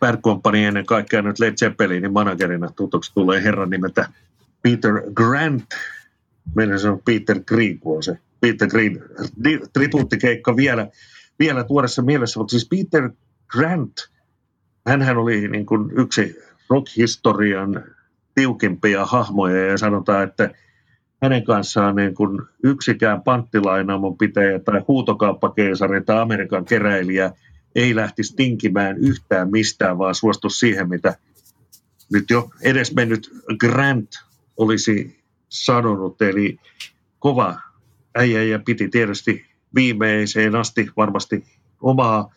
Bad Company ennen kaikkea nyt Led Zeppelinin managerina. Tutuksi tulee herran nimeltä Peter Grant. Meillä se on Peter Green, kun on se Peter Green tribuuttikeikka vielä tuoressa mielessä, mutta siis Peter Grant, hänhän oli niin kuin yksi rock-historian tiukimpia hahmoja ja sanotaan, että hänen kanssaan niin kuin yksikään panttilainaamon pitäjä tai huutokauppakeisari tai Amerikan keräilijä ei lähtisi tinkimään yhtään mistään, vaan suostu siihen, mitä nyt jo edesmennyt Grant olisi sanonut, eli kova äijä ja piti tietysti viimeiseen asti varmasti omaa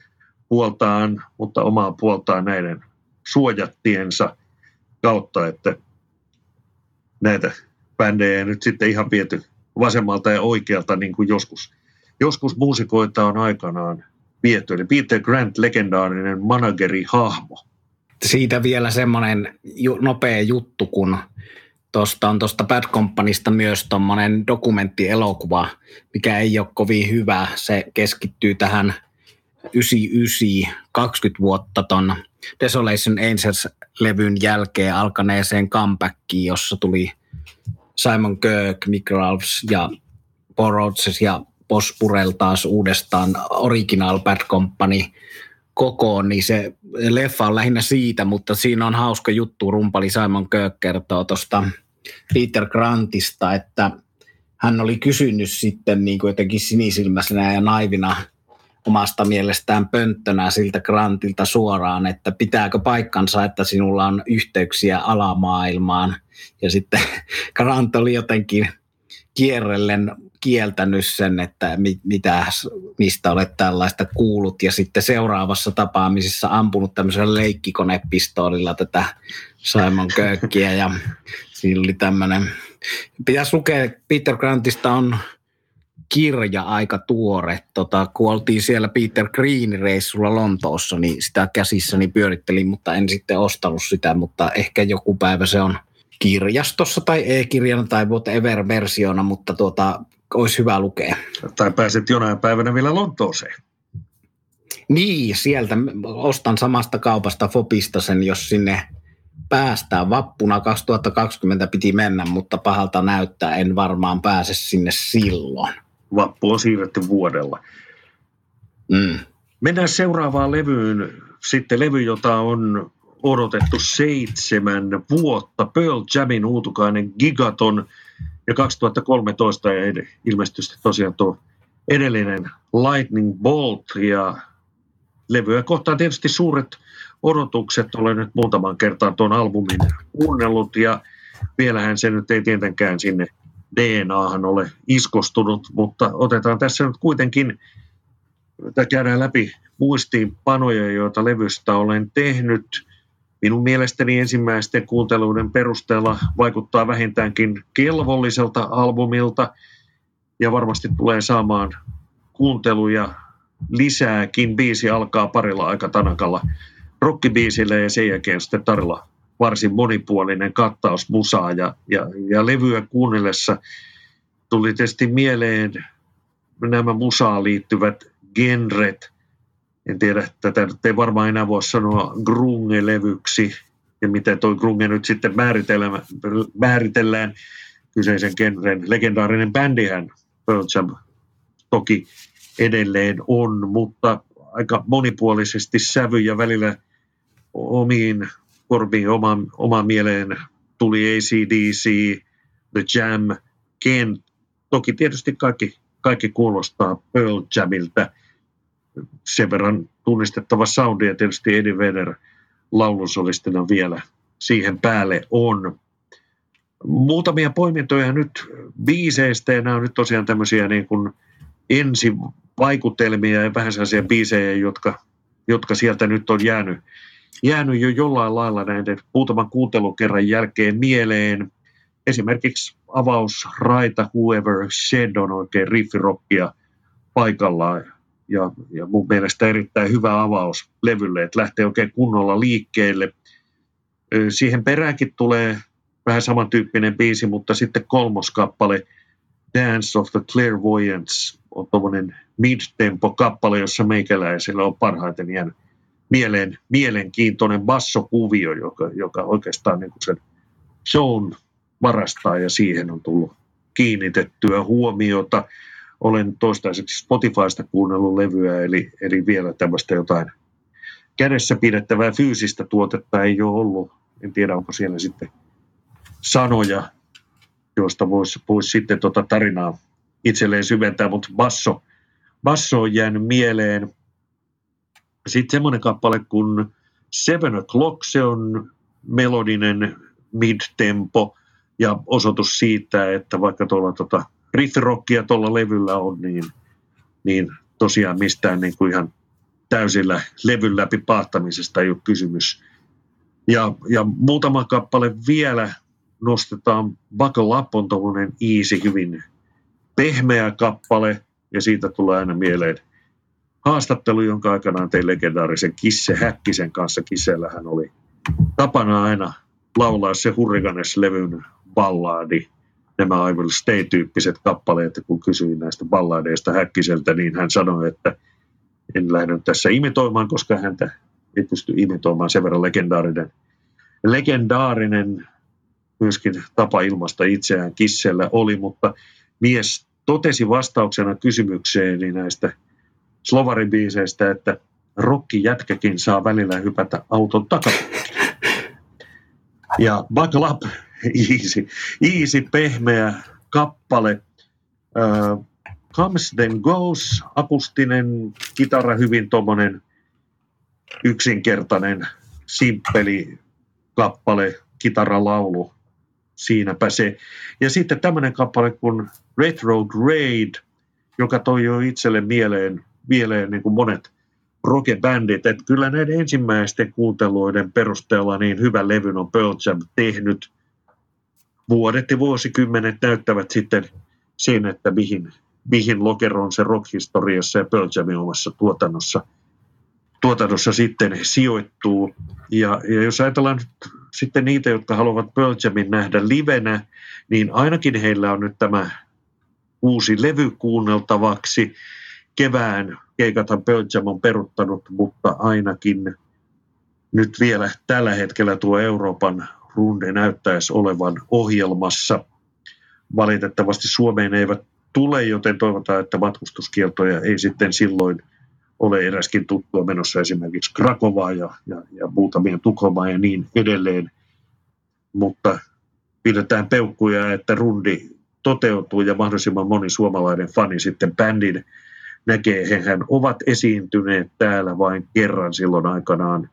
puoltaan, mutta omaa puoltaan näiden suojattiensa kautta, että näitä bändejä nyt sitten ihan viety vasemmalta ja oikealta, niin kuin joskus muusikoita on aikanaan viety, eli Peter Grant, legendaarinen managerihahmo. Siitä vielä semmoinen nopea juttu, kun tuosta Bad Companysta myös tuommoinen dokumenttielokuva, mikä ei ole kovin hyvä. Se keskittyy tähän 20 vuotta ton Desolation Angels-levyn jälkeen alkaneeseen comebackiin, jossa tuli Simon Kirk, Mick Ralphs ja Paul Rodgers ja Boss Burrell taas uudestaan original Bad Company kokoon, niin se leffa on lähinnä siitä, mutta siinä on hauska juttu. Rumpali Simon Kirk kertoo tuosta Peter Grantista, että hän oli kysynyt sitten niin kuin jotenkin sinisilmäisenä ja naivina omasta mielestään pönttönä siltä Grantilta suoraan, että pitääkö paikkansa, että sinulla on yhteyksiä alamaailmaan. Ja sitten Grant oli jotenkin kierrellen kieltänyt sen, että mistä olet tällaista kuullut, ja sitten seuraavassa tapaamisessa ampunut tämmöisellä leikkikonepistoolilla tätä Simon Kirkia, ja siinä oli tämmöinen, pitäisi lukea, Peter Grantista on kirja aika tuore, kun oltiin siellä Peter Green reissulla Lontoossa, niin sitä käsissäni pyörittelin, mutta en sitten ostanut sitä, mutta ehkä joku päivä se on kirjastossa tai e-kirjana tai whatever-versiona, mutta olisi hyvä lukea. Tai pääset jonain päivänä vielä Lontooseen. Niin, sieltä ostan samasta kaupasta Fopista sen, jos sinne päästään. Vappuna 2020 piti mennä, mutta pahalta näyttää, en varmaan pääse sinne silloin. Vappu on siirretty vuodella. Mennään seuraavaan levyyn. Sitten levy, jota on odotettu 7 vuotta. Pearl Jamin uutukainen Gigaton ja 2013 ja ilmestyi tosiaan tuo edellinen Lightning Bolt. Ja levyä kohtaan tietysti suuret odotukset. Olen nyt muutaman kertaan tuon albumin kuunnellut ja vielähän se nyt ei tietenkään sinne DNAhan ole iskostunut, mutta otetaan tässä nyt kuitenkin, käydään läpi muistiinpanoja, joita levystä olen tehnyt. Minun mielestäni ensimmäisten kuunteluiden perusteella vaikuttaa vähintäänkin kelvolliselta albumilta ja varmasti tulee saamaan kuunteluja lisääkin. Biisi alkaa parilla aika tanakalla rockibiisillä ja sen jälkeen sitten tarilla varsin monipuolinen kattaus musaa ja levyä kuunnellessa tuli tietysti mieleen nämä musaan liittyvät genret. En tiedä, tätä nyt ei varmaan enää voi sanoa grunge-levyksi ja miten toi grunge nyt sitten määritellään kyseisen genren. Legendaarinen bändihän Pearl Jam toki edelleen on, mutta aika monipuolisesti sävyjä välillä omiin korviin, omaan mieleen tuli AC/DC, The Jam, Kent. Toki tietysti kaikki kuulostaa Pearl Jamiltä. Sen verran tunnistettava soundi ja tietysti Eddie Vedder laulusolistina vielä siihen päälle on. Muutamia poimintoja nyt biiseistä, ja nämä on nyt tosiaan tämmöisiä niin kuin ensivaikutelmia ja vähän sellaisia biisejä, jotka sieltä nyt on jäänyt jo jollain lailla näiden muutaman kuuntelukerran jälkeen mieleen. Esimerkiksi avausraita Whoever Shed on oikein riffirockia paikallaan ja mun mielestä erittäin hyvä avaus levylle, että lähtee oikein kunnolla liikkeelle. Siihen peräänkin tulee vähän samantyyppinen biisi, mutta sitten 3. kappale Dance of the Clairvoyance on tuommoinen mid-tempo-kappale, jossa meikäläisellä on parhaiten jäänyt mielenkiintoinen bassokuvio, joka oikeastaan niin kuin sen shown varastaa ja siihen on tullut kiinnitettyä huomiota. Olen toistaiseksi Spotifysta kuunnellut levyä, eli vielä tämmöistä jotain kädessä pidettävää fyysistä tuotetta ei ole ollut. En tiedä, onko siellä sitten sanoja, joista voisi sitten tuota tarinaa itselleen syventää, mutta basso on jäänyt mieleen. Sitten semmoinen kappale kuin 7 O'Clock, se on melodinen mid-tempo ja osoitus siitä, että vaikka tuolla riff-rockia tuolla levyllä on, niin tosiaan mistään niin kuin ihan täysillä levyn läpi pahtamisesta ei ole kysymys. Ja muutama kappale vielä nostetaan. Buckle Up on tuollainen Easy, hyvin pehmeä kappale ja siitä tulee aina mieleen haastattelu, jonka aikanaan tein legendaarisen Kisse Häkkisen kanssa. Kissellähän oli tapana aina laulaa se Hurricanes-levyn balladi, nämä I Will Stay-tyyppiset kappaleet. Kun kysyin näistä balladeista Häkkiseltä, niin hän sanoi, että en lähde tässä imitoimaan, koska häntä ei pysty imitoimaan, sen verran legendaarinen myöskin tapa ilmaista itseään Kissellä oli, mutta mies totesi vastauksena kysymykseeni näistä Slovari-biiseistä, että rokkijätkäkin saa välillä hypätä auton takapuolelle. Ja Buckle Up, Easy, pehmeä kappale. Comes Then Goes, akustinen kitara, hyvin tuommoinen yksinkertainen, simppeli kappale, kitaralaulu, siinäpä se. Ja sitten tämmöinen kappale kuin Retrograde, joka toi jo itselle mieleen niin kuin monet rockbändit. Että kyllä näiden ensimmäisten kuunteluiden perusteella niin hyvän levyn on Pearl Jam tehnyt. Vuodet ja vuosikymmenet näyttävät sitten sen, että mihin lokeroon se rockhistoriassa ja Pearl Jamin omassa tuotannossa sitten sijoittuu. Ja jos ajatellaan sitten niitä, jotka haluavat Pearl Jamin nähdä livenä, niin ainakin heillä on nyt tämä uusi levy kuunneltavaksi. Kevään keikathan Pearl Jam on peruttanut, mutta ainakin nyt vielä tällä hetkellä tuo Euroopan runde näyttäisi olevan ohjelmassa. Valitettavasti Suomeen eivät tule, joten toivotaan, että matkustuskieltoja ei sitten silloin ole eräskin tuttua menossa esimerkiksi Krakovaa ja muutamien Tukholmaa ja niin edelleen. Mutta pidetään peukkuja, että rundi toteutuu ja mahdollisimman moni suomalainen fani sitten bändin näkee. Hehän ovat esiintyneet täällä vain kerran silloin aikanaan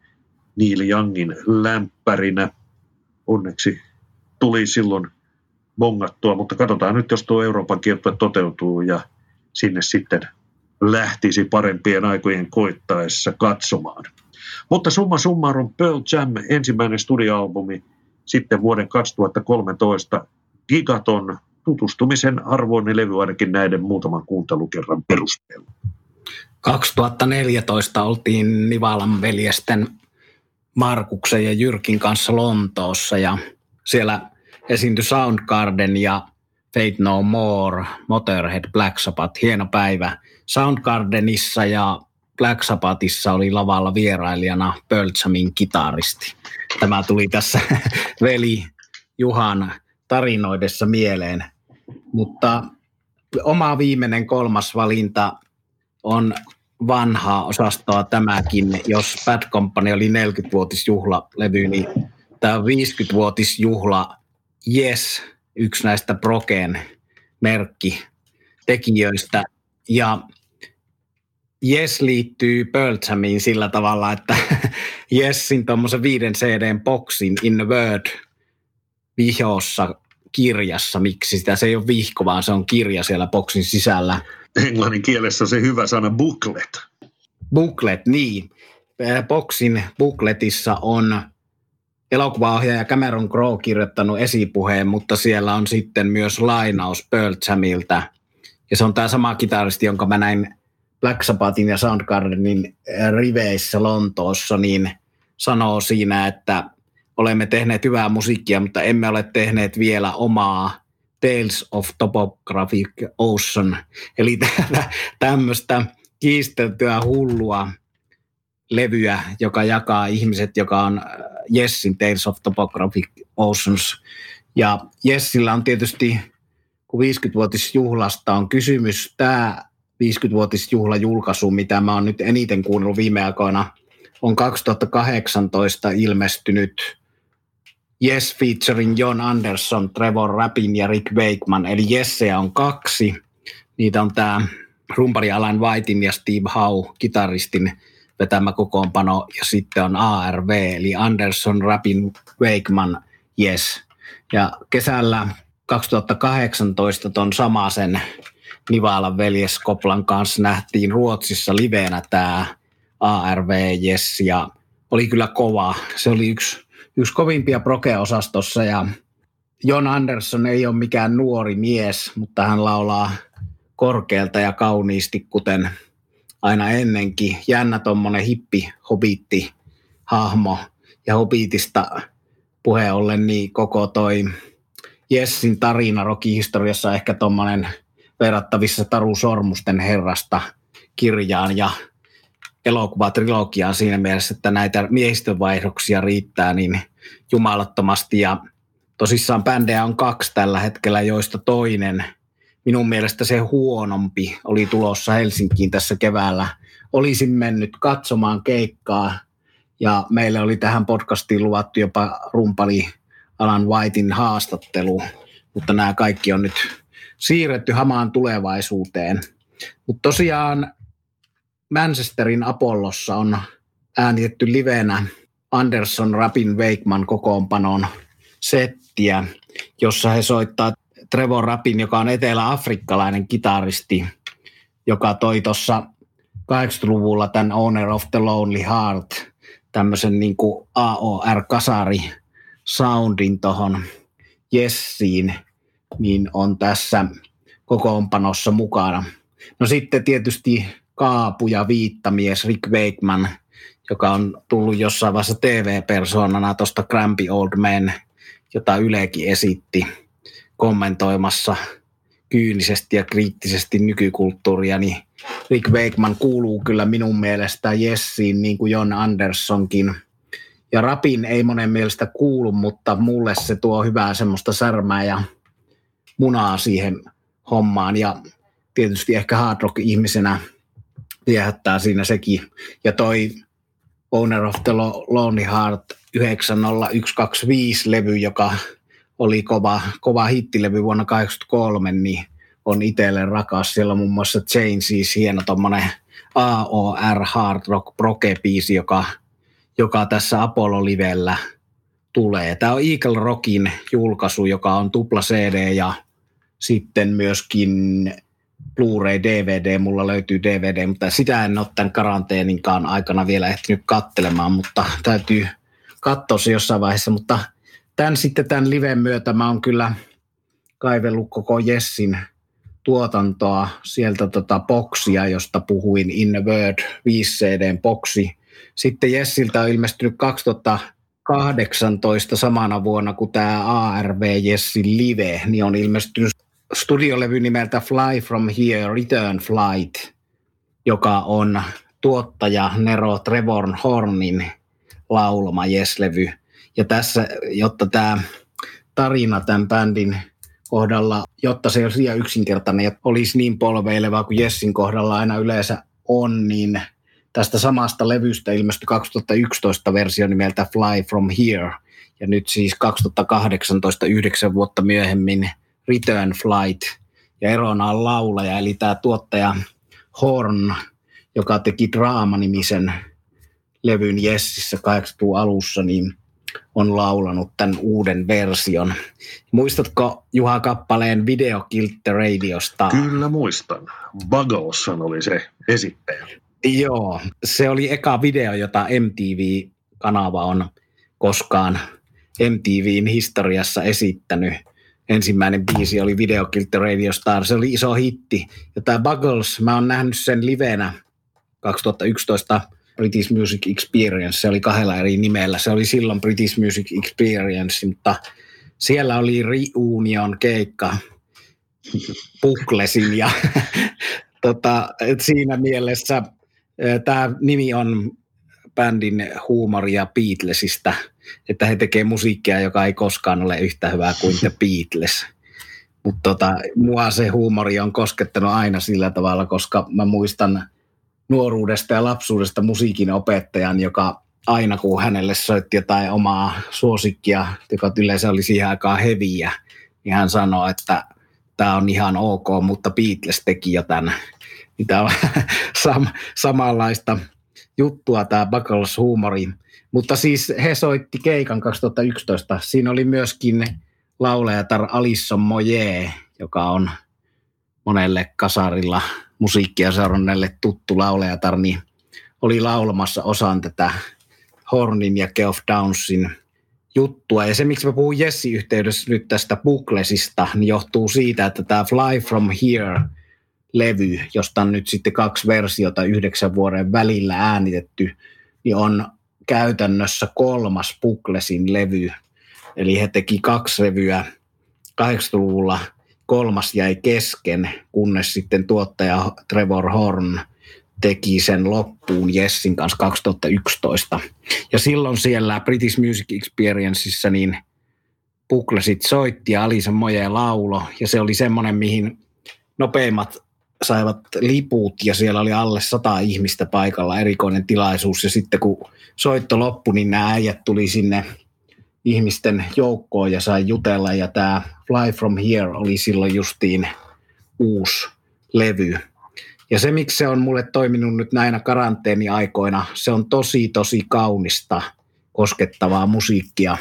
Neil Youngin lämpärinä. Onneksi tuli silloin bongattua, mutta katsotaan nyt, jos tuo Euroopan kiertue toteutuu ja sinne sitten lähtisi parempien aikojen koittaessa katsomaan. Mutta summa summarum, Pearl Jam, ensimmäinen studioalbumi, sitten vuoden 2013 Gigaton, tutustumisen arvoinen levy ainakin näiden muutaman kuuntelukerran perusteella. 2014 oltiin Nivalan veljesten Markuksen ja Jyrkin kanssa Lontoossa ja siellä esiintyi Soundgarden ja Faith No More, Motorhead, Black Sabbath, hieno päivä. Soundgardenissa ja Black Sabbathissa oli lavalla vierailijana Pearl Jamin kitaristi. Tämä tuli tässä veli Juhan tarinoidessa mieleen, mutta oma viimeinen kolmas valinta on vanhaa osastoa tämäkin. Jos Bad Company oli 40-vuotisjuhlalevy, niin tämä 50-vuotisjuhla, Yes, yksi näistä Progen merkkitekijöistä. Ja Yes liittyy Pearl Jamiin sillä tavalla, että Yesin tuommoisen 5 CD:n boksin In the Word -vihoossa kirjassa, miksi sitä, se ei ole vihko, vaan se on kirja siellä boksin sisällä. Englannin kielessä se hyvä sana booklet. Booklet, niin. Boksin bookletissa on elokuvaohjaaja Cameron Crowe kirjoittanut esipuheen, mutta siellä on sitten myös lainaus Pearl Jamilta. Ja se on tämä sama kitaristi, jonka mä näin Black Sabbathin ja Soundgardenin riveissä Lontoossa, niin sanoo siinä, että olemme tehneet hyvää musiikkia, mutta emme ole tehneet vielä omaa Tales of Topographic Ocean. Eli tämmöistä kiisteltyä hullua levyä, joka jakaa ihmiset, joka on Yesin Tales of Topographic Oceans. Ja Yesillä on tietysti, kun 50-vuotisjuhlasta on kysymys, tämä 50-vuotisjuhlajulkaisu, mitä mä oon nyt eniten kuunnellut viime aikoina, on 2018 ilmestynyt Yes featuring John Anderson, Trevor Rabin ja Rick Wakeman. Eli Yesseä on 2. Niitä on tämä rumpari Alan Whitein ja Steve Howe, kitaristin vetämä kokoonpano. Ja sitten on ARV, eli Anderson, Rabin, Wakeman, Yes. Ja kesällä 2018 ton samaisen Nivalan veljeskoplan kanssa nähtiin Ruotsissa livenä tämä ARV, Yes, ja oli kyllä kova. Se oli yksi kovimpia proge-osastossa, ja John Anderson ei ole mikään nuori mies, mutta hän laulaa korkealta ja kauniisti, kuten aina ennenkin. Jännä tuommoinen hippi-hobiitti-hahmo, ja hobiitista puheen ollen niin koko toi Yesin tarina rock-historiassa ehkä tuommoinen verrattavissa Taru Sormusten herrasta -kirjaan ja elokuvatrilogiaan siinä mielessä, että näitä miehistönvaihdoksia riittää niin jumalattomasti. Ja tosissaan bändejä on 2 tällä hetkellä, joista toinen, minun mielestä se huonompi, oli tulossa Helsinkiin tässä keväällä. Olisin mennyt katsomaan keikkaa ja meillä oli tähän podcastiin luvattu jopa rumpali Alan Whitein haastattelu, mutta nämä kaikki on nyt siirretty hamaan tulevaisuuteen. Mutta tosiaan Manchesterin Apollossa on äänitetty livenä Anderson, Rabin, Wakeman kokoonpanon settiä, jossa he soittaa Trevor Rabin, joka on eteläafrikkalainen kitaristi, joka toi tuossa 80-luvulla tämän Owner of the Lonely Heart, tämmöisen niin kuin AOR-kasari-soundin tuohon Yesiin, niin on tässä kokoonpanossa mukana. No sitten tietysti Kaapu ja viittamies Rick Wakeman, joka on tullut jossain vaiheessa TV-persoonana tuosta Grumpy Old Man, jota Ylekin esitti kommentoimassa kyynisesti ja kriittisesti nykykulttuuria, niin Rick Wakeman kuuluu kyllä minun mielestä Yesiin, niin kuin John Andersonkin. Ja Rabin ei monen mielestä kuulu, mutta mulle se tuo hyvää semmoista särmää ja munaa siihen hommaan. Ja tietysti ehkä hard rock-ihmisenä viehättää siinä sekin. Ja toi Owner of the Lonely Heart 90125-levy, joka oli kova hittilevy vuonna 1983, niin on itselle rakas. Siellä on muun muassa Changes, hieno tommonen AOR Hard Rock Proke-biisi, joka tässä Apollo-livellä tulee. Tämä on Eagle Rockin julkaisu, joka on tupla CD ja sitten myöskin Blu-ray DVD. Mulla löytyy DVD, mutta sitä en ole tämän karanteeninkaan aikana vielä ehtinyt katselemaan, mutta täytyy katsoa se jossain vaiheessa. Mutta tämän liven myötä mä oon kyllä kaivellut koko Jessin tuotantoa sieltä boksia, josta puhuin, In the Word 5 CD:n boksi. Sitten Jessiltä on ilmestynyt 2018 samana vuonna kuin tämä ARV Jessin live, niin on ilmestynyt studiolevy nimeltä Fly From Here Return Flight, joka on tuottaja Nero Trevor Hornin laulama Yes-levy. Ja tässä, jotta tämä tarina tämän bändin kohdalla, jotta se olisi liian yksinkertainen ja olisi niin polveilevaa kuin Jessin kohdalla aina yleensä on, niin tästä samasta levystä ilmestyi 2011 versio nimeltä Fly From Here. Ja nyt siis 2018, 9 vuotta myöhemmin, Return Flight. Ja erona on laulaja, eli tämä tuottaja Horn, joka teki Draama-nimisen levyn Jessissä 80-luvun alussa, niin on laulanut tämän uuden version. Muistatko Juha kappaleen Video Killed the Radiosta? Kyllä muistan. Bagosson oli se esittäjä. Joo, se oli eka video, jota MTV-kanava on koskaan MTV:n historiassa esittänyt. Ensimmäinen biisi oli Video Killed the Radio Star. Se oli iso hitti. Ja tämä Buggles, mä oon nähnyt sen livenä 2011 British Music Experience. Se oli 2 eri nimellä. Se oli silloin British Music Experience, mutta siellä oli reunion keikka. Puklesin ja siinä mielessä tämä nimi on bändin huumoria Beatlesista, että he tekee musiikkia, joka ei koskaan ole yhtä hyvää kuin The Beatles. Mutta mua se huumori on koskettanut aina sillä tavalla, koska mä muistan nuoruudesta ja lapsuudesta musiikin opettajan, joka aina kun hänelle soitti jotain omaa suosikkia, joka yleensä oli siihen aikaan heviä, niin hän sanoi, että tämä on ihan ok, mutta Beatles teki jo tämän. Tämä on samanlaista juttua tämä Buggles-huumori. Mutta siis he soitti keikan 2011. Siinä oli myöskin laulajatar Alison Moyet, joka on monelle kasarilla musiikkia seuranneelle tuttu laulajatar, niin oli laulamassa osan tätä Hornin ja Geoff Downsin juttua. Ja se, miksi mä puhun Jessi-yhteydessä nyt tästä Buglesista, niin johtuu siitä, että tämä Fly From Here-levy, josta on nyt sitten 2 versiota 9 vuoden välillä äänitetty, niin on käytännössä 3. Buglesin levy. Eli he teki 2 levyä 80-luvulla, 3. jäi kesken, kunnes sitten tuottaja Trevor Horn teki sen loppuun Jessin kanssa 2011. Ja silloin siellä British Music Experienceissa niin Buglesit soitti ja Alison Moyet laulo. Ja se oli semmoinen, mihin nopeimmat saivat liput ja siellä oli alle 100 ihmistä paikalla, erikoinen tilaisuus. Ja sitten kun soitto loppui, niin nämä äijät tuli sinne ihmisten joukkoon ja sai jutella. Ja tämä Fly From Here oli silloin justiin uusi levy. Ja se, miksi se on mulle toiminut nyt näinä karanteeniaikoina, se on tosi kaunista, koskettavaa musiikkia.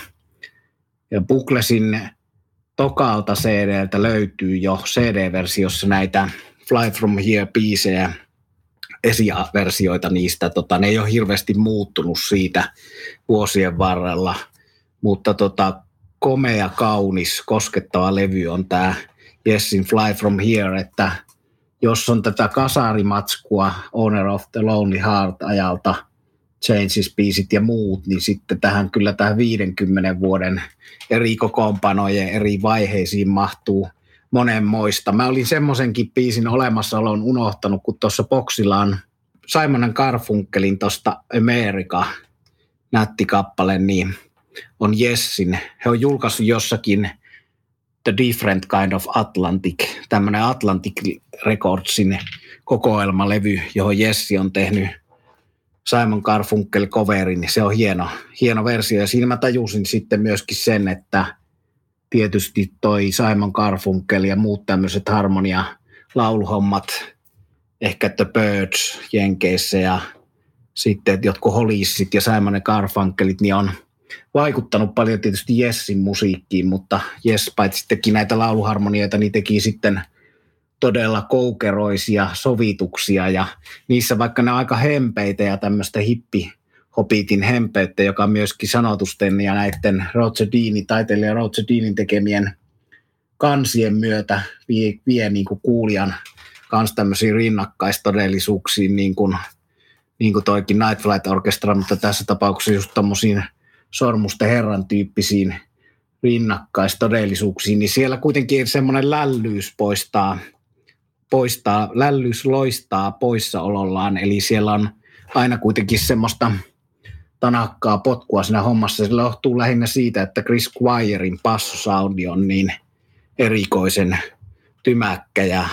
Ja Buglesin tokalta CD:ltä löytyy jo CD-versiossa näitä Fly From Here-biisejä, esiversioita niistä. Ne ei ole hirveästi muuttunut siitä vuosien varrella, mutta komea, kaunis, koskettava levy on tämä Jessin Fly From Here, että jos on tätä kasarimatskua Owner of the Lonely Heart ajalta, Changes-biisit ja muut, niin sitten tähän kyllä tähän 50 vuoden eri kokoonpanojen eri vaiheisiin mahtuu monenmoista. Mä olin semmoisenkin biisin olemassaolon unohtanut, kun tuossa boksilla on Simon & Garfunkelin tuosta America nätti kappale, niin on Jessin. He on julkaissut jossakin The Different Kind of Atlantic, tämmöinen Atlantic Recordsin kokoelmalevy, johon Jessi on tehnyt Simon Garfunkel-coverin, niin se on hieno versio. Ja siinä mä tajusin sitten myöskin sen, että tietysti toi Simon Garfunkel ja muut tämmöiset harmonia-lauluhommat, ehkä The Birds Jenkeissä ja sitten jotkut Hollisit ja Simon Garfunkelit, niin on vaikuttanut paljon tietysti Jessin musiikkiin, mutta Jess paitsi teki näitä lauluharmonioita, niin teki sitten todella koukeroisia sovituksia ja niissä vaikka ne on aika hempeitä ja tämmöistä hippihopitin hempeyttä, joka myöskin sanotusten ja näiden taiteilija Roger Deanin tekemien kansien myötä vie niin kuin kuulijan kanssa tämmöisiin rinnakkaistodellisuuksiin niin kuin toikin Night Flight Orchestra, mutta tässä tapauksessa just tommosiin Sormusten herran tyyppisiin rinnakkaistodellisuuksiin, niin siellä kuitenkin semmoinen lällyys lällyys loistaa poissaolollaan, eli siellä on aina kuitenkin semmoista tanakkaa potkua siinä hommassa. Se johtuu lähinnä siitä, että Chris Squirein bassosoundi on niin erikoisen tymäkkä ja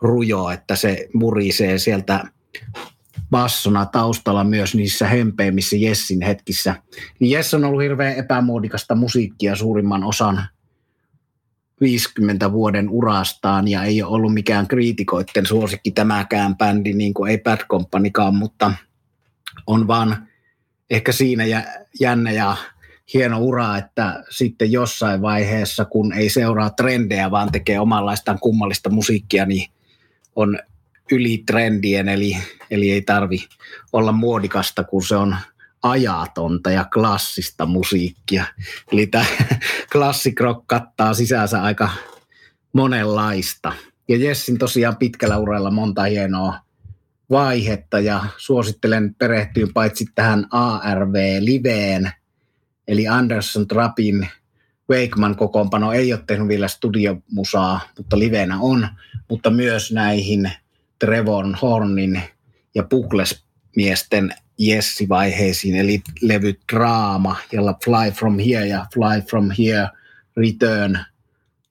rujo, että se murisee sieltä bassona taustalla myös niissä hempeimmissä Jessin hetkissä. Niin Jess on ollut hirveän epämuodikasta musiikkia suurimman osan 50 vuoden urastaan ja ei ole ollut mikään kriitikoiden suosikki tämäkään bändi, niin kuin ei Bad Companykaan, mutta on vaan ehkä siinä jännä ja hieno ura, että sitten jossain vaiheessa, kun ei seuraa trendejä, vaan tekee omanlaistaan kummallista musiikkia, niin on yli trendien, eli ei tarvi olla muodikasta, kun se on ajatonta ja klassista musiikkia. Eli tämä classic rock kattaa sisäänsä aika monenlaista. Ja Jessin tosiaan pitkällä uralla monta hienoa vaihetta ja suosittelen perehtyyn paitsi tähän ARV-liveen, eli Anderson Trappin Wakeman kokoonpano ei ole tehnyt vielä studiomusaa, mutta liveenä on, mutta myös näihin Trevor Hornin ja Bucklesmiesten Jessi-vaiheisiin, eli levyt Draama, jolla Fly From Here ja Fly From Here Return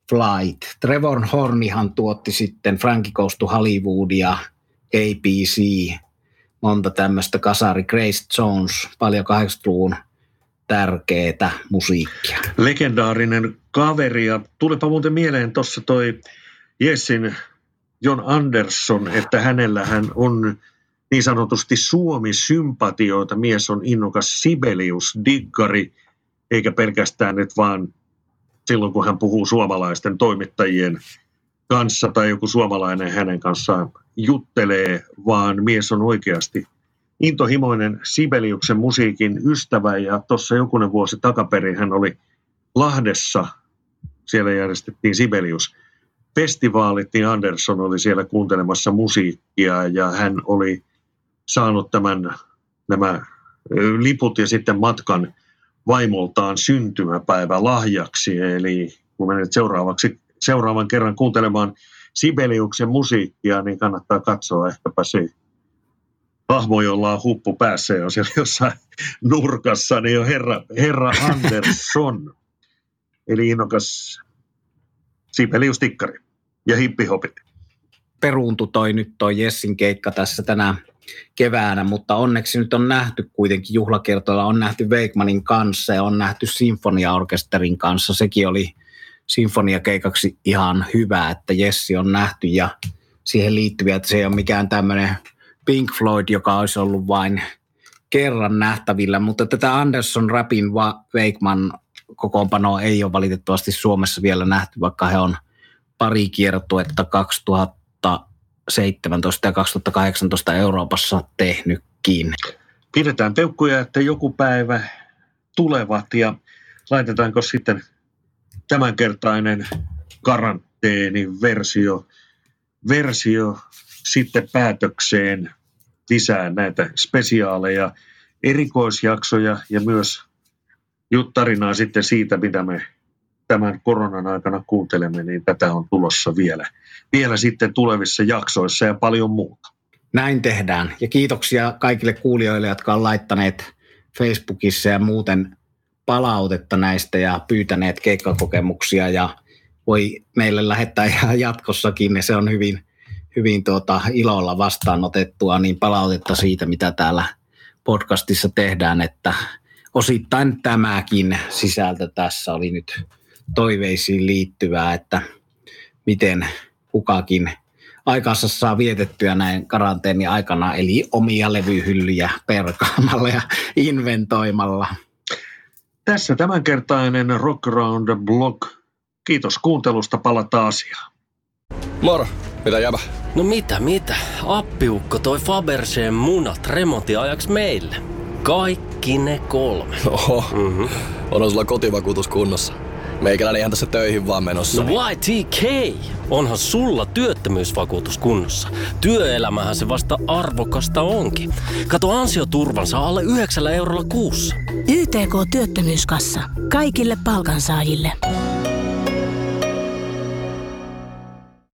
Flight. Trevor Hornihan tuotti sitten Frankie Goes to Hollywood ja ABC, monta tämmöistä kasari, Grace Jones, paljon 80-luvun tärkeätä musiikkia. Legendaarinen kaveri, ja tulipa muuten mieleen tuossa toi Jessin John Anderson, että hänellähän on niin sanotusti Suomi-sympatioita. Mies on innokas Sibelius-diggari, eikä pelkästään nyt vaan silloin, kun hän puhuu suomalaisten toimittajien kanssa tai joku suomalainen hänen kanssaan juttelee, vaan mies on oikeasti intohimoinen Sibeliuksen musiikin ystävä. Ja tuossa jokunen vuosi takaperin hän oli Lahdessa, siellä järjestettiin Sibelius festivaalit, niin Anderson oli siellä kuuntelemassa musiikkia ja hän oli saanut nämä liput ja sitten matkan vaimoltaan syntymäpäivä lahjaksi. Eli kun menet seuraavan kerran kuuntelemaan Sibeliuksen musiikkia, niin kannattaa katsoa ehkäpä se hahmo, jolla on huppu päässä ja on siellä jossain nurkassa, niin on herra Anderson. Eli innokas Sibelius-tikkari ja hippihopit. Peruuntui toi Jessin keikka tässä tänä keväänä, mutta onneksi nyt on nähty kuitenkin juhlakertoilla, on nähty Wakeman kanssa ja on nähty sinfoniaorkesterin kanssa. Sekin oli sinfoniakeikaksi ihan hyvä, että Jessi on nähty ja siihen liittyviä, että se ei ole mikään tämmöinen Pink Floyd, joka olisi ollut vain kerran nähtävillä, mutta tätä Anderson Rappin Wakeman kokoonpanoa ei ole valitettavasti Suomessa vielä nähty, vaikka he on pari kiertuetta 2017 ja 2018 Euroopassa tehnytkin. Pidetään peukkuja, että joku päivä tulevat ja laitetaanko sitten tämänkertainen karanteeniversio sitten päätökseen, lisää näitä spesiaaleja, erikoisjaksoja ja myös tarinaa sitten siitä, mitä me tämän koronan aikana kuuntelemme, niin tätä on tulossa vielä sitten tulevissa jaksoissa ja paljon muuta. Näin tehdään. Ja kiitoksia kaikille kuulijoille, jotka on laittaneet Facebookissa ja muuten palautetta näistä ja pyytäneet keikkakokemuksia. Ja voi meille lähettää jatkossakin, ja se on hyvin hyvin ilolla vastaanotettua niin palautetta siitä, mitä täällä podcastissa tehdään, että osittain tämäkin sisältö tässä oli nyt toiveisiin liittyvää, että miten kukakin aikaansa saa vietettyä näin karanteeni aikana, eli omia levyhyllyjä perkaamalla ja inventoimalla. Tässä tämänkertainen Rock Around the Block. Kiitos kuuntelusta, palata asiaan. Moro, mitä jäbä? No mitä? Appiukko toi Fabergén munat remontiajaksi meille. Kaikki ne 3. Oho, on sulla kotivakuutus kunnossa. Meikäläni ihan tässä töihin vaan menossa. No YTK, onhan sulla työttömyysvakuutus kunnossa. Työelämähän se vasta arvokasta onkin. Kato ansioturvansa alle 9 eurolla kuussa. YTK-työttömyyskassa. Kaikille palkansaajille.